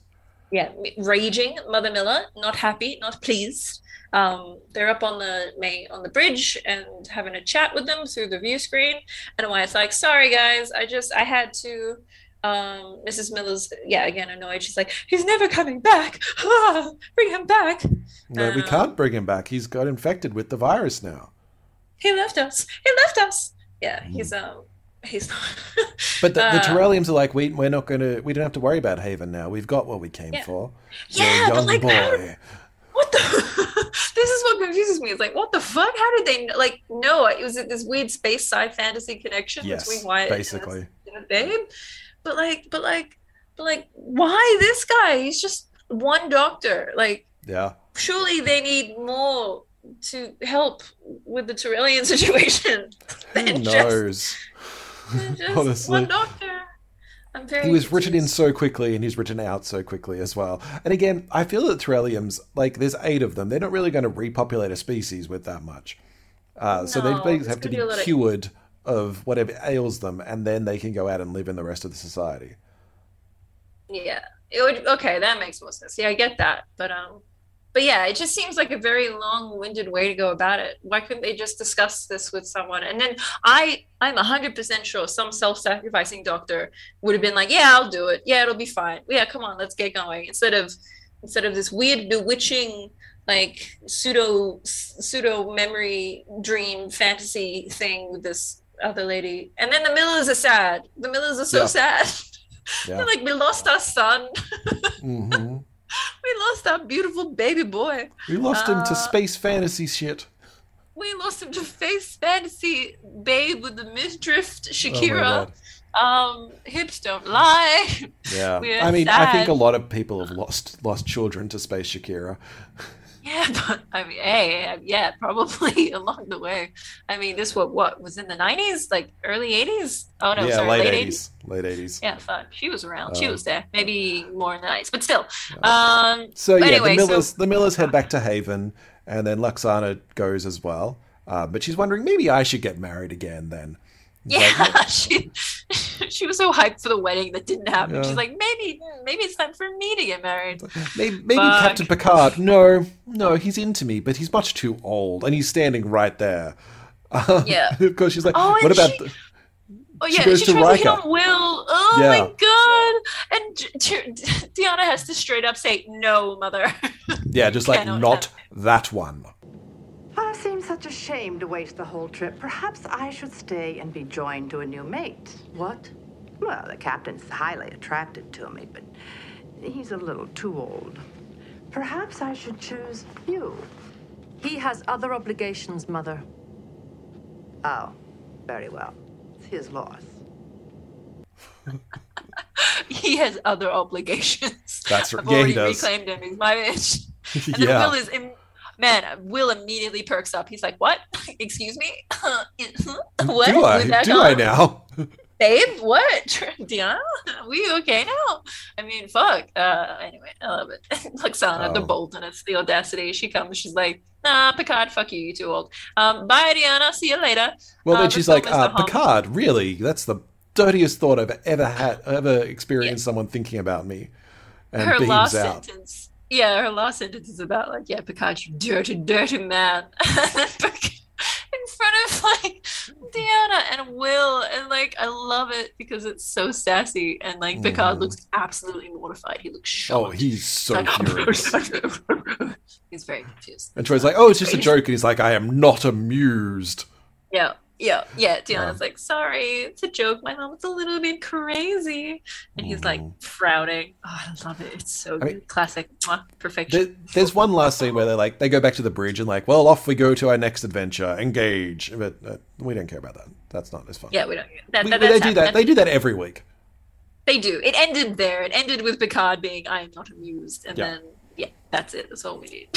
yeah raging. Mother Miller not happy, not pleased. Um, they're up on the main, on the bridge and having a chat with them through the view screen. And Wyatt's like, sorry guys, I just, I had to, um, Missus Miller's, yeah, again, annoyed. She's like, he's never coming back. Ah, bring him back. No, um, we can't bring him back. He's got infected with the virus now. He left us. He left us. Yeah, mm. he's, um, he's not. But the, the Tarellians are like, we, we're not going to, we don't have to worry about Haven now. We've got what we came yeah. for. Yeah, young but like, boy. What the? This is what confuses me. It's like, what the fuck? How did they like? No, it was this weird space sci fantasy connection yes, between Wyatt basically. and Babe. But like, but like, but like, why this guy? He's just one doctor. Like, yeah. Surely they need more to help with the Tarellian situation. Who knows? Just, just honestly, one doctor. I'm very he was confused. Written in so quickly, and he's written out so quickly as well. And again, I feel that Tarellians, like there's eight of them, they're not really going to repopulate a species with that much. Uh, no, so they basically have to be, be cured of... of whatever ails them, and then they can go out and live in the rest of the society. Yeah. It would, okay, that makes more sense. Yeah, I get that. But um, but yeah, it just seems like a very long-winded way to go about it. Why couldn't they just discuss this with someone? And then I, I'm one hundred percent sure some self-sacrificing doctor would have been like, yeah, I'll do it. Yeah, it'll be fine. Yeah, come on, let's get going. Instead of instead of this weird, bewitching, like, pseudo pseudo memory dream fantasy thing with this other lady. And then the Millers are sad. The Millers are so yeah. sad. Yeah. They're like, we lost our son. Mm-hmm. We lost our beautiful baby boy. We lost him uh, to space fantasy shit. We lost him to space fantasy babe with the midriff Shakira. Oh um, hips don't lie. Yeah, We're I mean, sad. I think a lot of people have lost lost children to space Shakira. Yeah, but I mean, hey, yeah, probably along the way. I mean, this what what was in the nineties, like early eighties. Oh no, yeah, sorry, late, late eighties, late eighties. Yeah, fuck, she was around. Um, she was there. Maybe more nice, but still. Um, so yeah, anyway, the Millers, so- the Millers head back to Haven, and then Lwaxana goes as well. Uh, but she's wondering, maybe I should get married again then. Yeah, like, she she was so hyped for the wedding that didn't happen. Yeah. She's like, maybe maybe it's time for me to get married. Maybe, maybe Captain Picard. No, no, he's into me, but he's much too old, and he's standing right there. Um, yeah, of course. She's like, oh, what about? She, the, oh yeah, she, goes she tries to, to hit on Will. Oh yeah. My god! And Deanna has to straight up say, "No, mother." Yeah, just like not have. That one. Well, it seems such a shame to waste the whole trip. Perhaps I should stay and be joined to a new mate. What? Well, the captain's highly attracted to me, but he's a little too old. Perhaps I should choose you. He has other obligations, Mother. Oh, very well. It's his loss. He has other obligations. That's right. I've yeah, already he does. Reclaimed him. He's my bitch. And yeah. The will is... Im- Man, Will immediately perks up. He's like, what? Excuse me? What? Do I, do I now? Babe, what? Deanna? Are we okay now? I mean, fuck. Uh, anyway, I love it. Lwaxana, oh. The boldness, the audacity. She comes. She's like, nah, Picard, fuck you. You're too old. Um, bye, Deanna. See you later. Well, then uh, she's like, uh, Picard, really? That's the dirtiest thought I've ever had, ever experienced yeah. someone thinking about me. And her last out. sentence. Yeah, her last sentence is about, like, yeah, Picard, you dirty, dirty man. In front of, like, Deanna and Will. And, like, I love it because it's so sassy. And, like, Picard mm. looks absolutely mortified. He looks shocked. Oh, he's so furious. He's very confused. And Troy's like, oh, it's just a joke. And he's like, I am not amused. Yeah. Yeah, yeah. Deanna's um, like, sorry, it's a joke. My mom was a little bit crazy. And he's like frowning. Oh, I love it. It's so I good. Mean, classic. Mwah, perfection. There, there's one last scene where they're like, they go back to the bridge and like, well, off we go to our next adventure. Engage. But uh, we don't care about that. That's not as fun. Yeah, we don't. That, we, that, they, do that, they do that every week. They do. It ended there. It ended with Picard being, I am not amused. And yeah. then, yeah, that's it. That's all we need.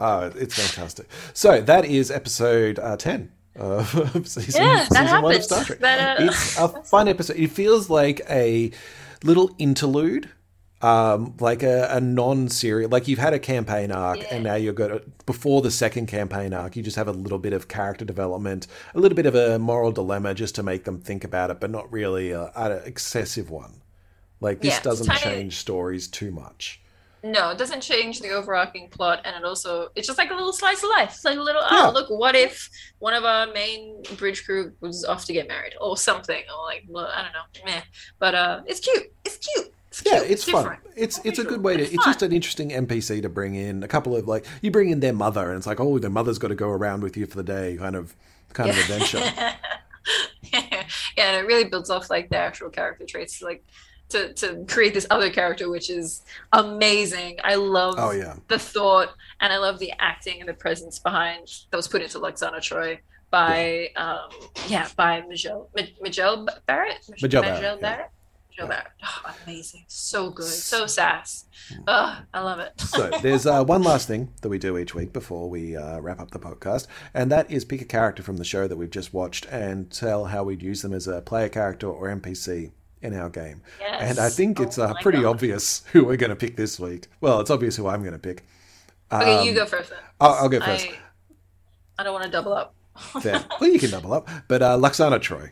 Oh, it's fantastic. So that is episode uh, ten. Uh, season, yeah, that happens. Star Trek. That, uh, it's a fun episode. It feels like a little interlude, um, like a, a non-serial. Like you've had a campaign arc, yeah. and now you're going to, before the second campaign arc, you just have a little bit of character development, a little bit of a moral dilemma, just to make them think about it, but not really a, an excessive one. Like this yeah, doesn't change of- stories too much. No, it doesn't change the overarching plot, and it also it's just like a little slice of life. It's like a little yeah. oh look, what if one of our main bridge crew was off to get married or something, or like well, I don't know, meh. But uh, it's cute. It's cute. It's cute. Yeah, it's, it's fun. Different. It's it's a good way to. It's, it's just an interesting N P C to bring in. A couple of like you bring in their mother, and it's like oh, their mother's got to go around with you for the day, kind of kind yeah. of adventure. yeah. yeah, and it really builds off like the actual character traits, like. To, to create this other character, which is amazing. I love oh, yeah. the thought, and I love the acting and the presence behind that was put into Lwaxana Troi by yeah, um, yeah by Majel Majel Barrett. Majel Barrett. Majel Barrett. Yeah. Majel Barrett. Oh, amazing, so good, so sass. Oh, I love it. So there's uh, one last thing that we do each week before we uh, wrap up the podcast, and that is pick a character from the show that we've just watched and tell how we'd use them as a player character or N P C. In our game. Yes. And I think oh, it's uh, pretty God. obvious who we're going to pick this week. Well, it's obvious who I'm going to pick. Um, okay, you go first then. I'll, I'll go first. I, I don't want to double up. Fair. Well, you can double up. But uh, Lwaxana Troi.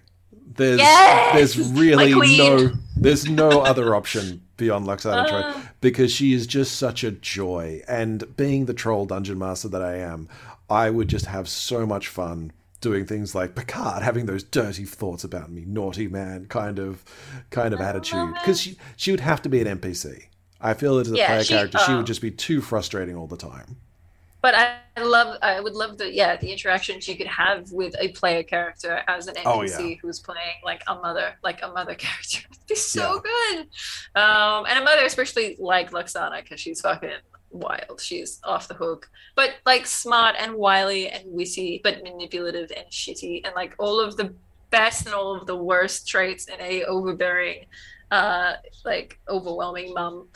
There's yes! there's really no there's no other option beyond Lwaxana Troi uh, because she is just such a joy. And being the troll dungeon master that I am, I would just have so much fun doing things like Picard having those dirty thoughts about me, naughty man kind of kind of I attitude. Because she she would have to be an N P C. I feel that as a yeah, player she, character, uh, she would just be too frustrating all the time. But I love I would love the yeah, the interaction she could have with a player character as an N P C oh, yeah. who's playing like a mother, like a mother character. It'd be so yeah. good. Um, and a mother especially like Lwaxana, because she's fucking wild. She's off the hook, but like smart and wily and witty, but manipulative and shitty, and like all of the best and all of the worst traits in a overbearing, uh, like overwhelming mum.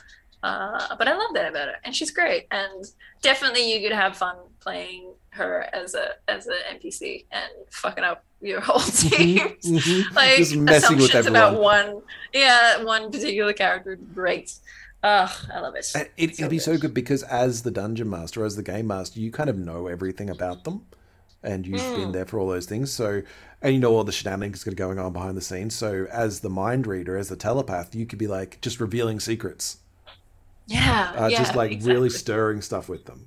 Uh, but I love that about her, and she's great. And definitely, you could have fun playing her as a as an N P C and fucking up your whole team. Mm-hmm. Like, just messing assumptions with everyone about one, yeah, one particular character. Great. Oh, I love it. it it'd so be good. so good because as the dungeon master, as the game master, you kind of know everything about them, and you've mm. been there for all those things. So, and you know all the shenanigans that are going on behind the scenes. So, as the mind reader, as the telepath, you could be like just revealing secrets. Yeah, uh, yeah, just like exactly. really stirring stuff with them.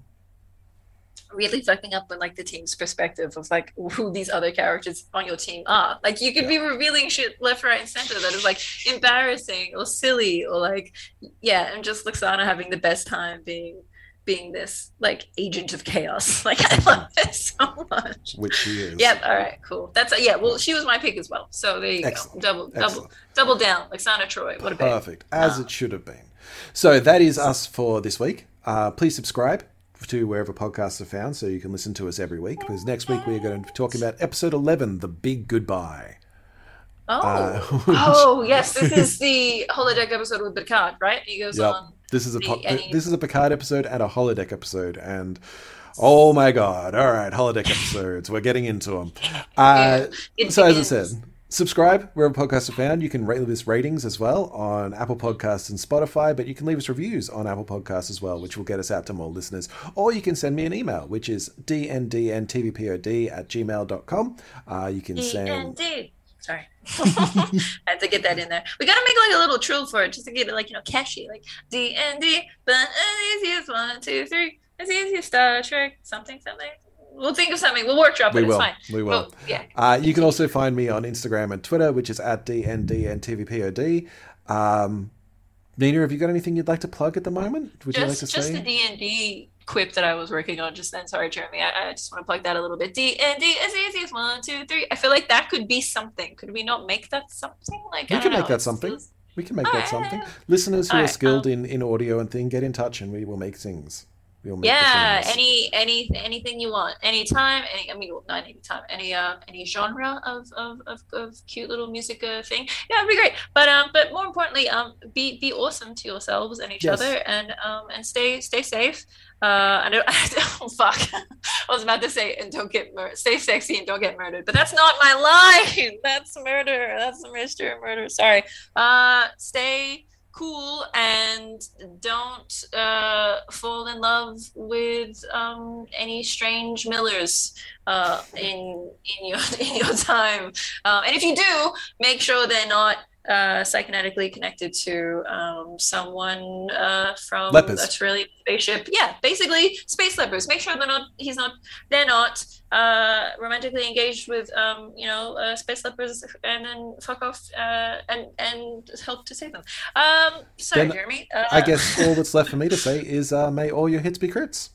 Really fucking up with like the team's perspective of like who these other characters on your team are. Like you could yeah. be revealing shit left, right, and center that is like embarrassing or silly or like yeah, and just Lwaxana having the best time being being this like agent of chaos. Like I love it so much. Which she is. Yep. All right. Cool. That's yeah. Well, she was my pick as well. So there you Excellent. go. Double double Excellent. double down. Lwaxana Troi. What a pick. Perfect. As um, it should have been. So that is us for this week. Uh, please subscribe to wherever podcasts are found so you can listen to us every week, because next week we're going to be talking about episode eleven, The Big Goodbye. Oh, uh, which... oh yes, this is the holodeck episode with Picard, right? He goes yep. on. This is a po- any... this is a Picard episode and a holodeck episode, and oh my god! All right, holodeck episodes, we're getting into them. Uh, yeah, so begins. As I said. Subscribe wherever podcasts are found. You can rate us ratings as well on Apple Podcasts and Spotify, but you can leave us reviews on Apple Podcasts as well, which will get us out to more listeners. Or you can send me an email, which is d n d n t v pod at gmail dot com. Uh, you can send... D N D. Sorry. I had to get that in there. We got to make like a little trill for it just to get it like, you know, catchy. Like D N D, but as easy as one, two, three, as easy as Star Trek, something, something. We'll think of something. We'll workshop it. We will. It's fine. We will. Well, yeah. Uh, you can also find me on Instagram and Twitter, which is at D N D N T V Pod. Um, Nina, have you got anything you'd like to plug at the moment? Would just, you like to just say? Just the D and D quip that I was working on just then. Sorry, Jeremy. I, I just want to plug that a little bit. D and D as easy as one, two, three. I feel like that could be something. Could we not make that something? Like We I can make know. that something. It's, we can make that right. something. Listeners who All are skilled right, um, in, in audio and thing, get in touch and we will make things. Yeah, any any anything you want, anytime, any I mean, well, not anytime, any uh, any genre of, of of of cute little music uh, thing. Yeah, it'd be great. But um, but more importantly, um, be be awesome to yourselves and each yes. other, and um, and stay stay safe. Uh, I don't, I don't oh, fuck. I was about to say, and don't get mur- stay sexy and don't get murdered, but that's not my line. That's murder. That's murder. Murder. Sorry. Uh, stay. Cool, and don't uh, fall in love with um, any strange Millers uh, in in your in your time. Um, and if you do, make sure they're not uh, psychonetically connected to um, someone uh, from lepers. A Tarellian spaceship. Yeah, basically space lepers. Make sure they're not. He's not. They're not. Uh, romantically engaged with, um, you know, uh, space lepers, and then fuck off uh, and and help to save them. Um, sorry, then, Jeremy. Uh, I guess all that's left for me to say is uh, may all your hits be crits.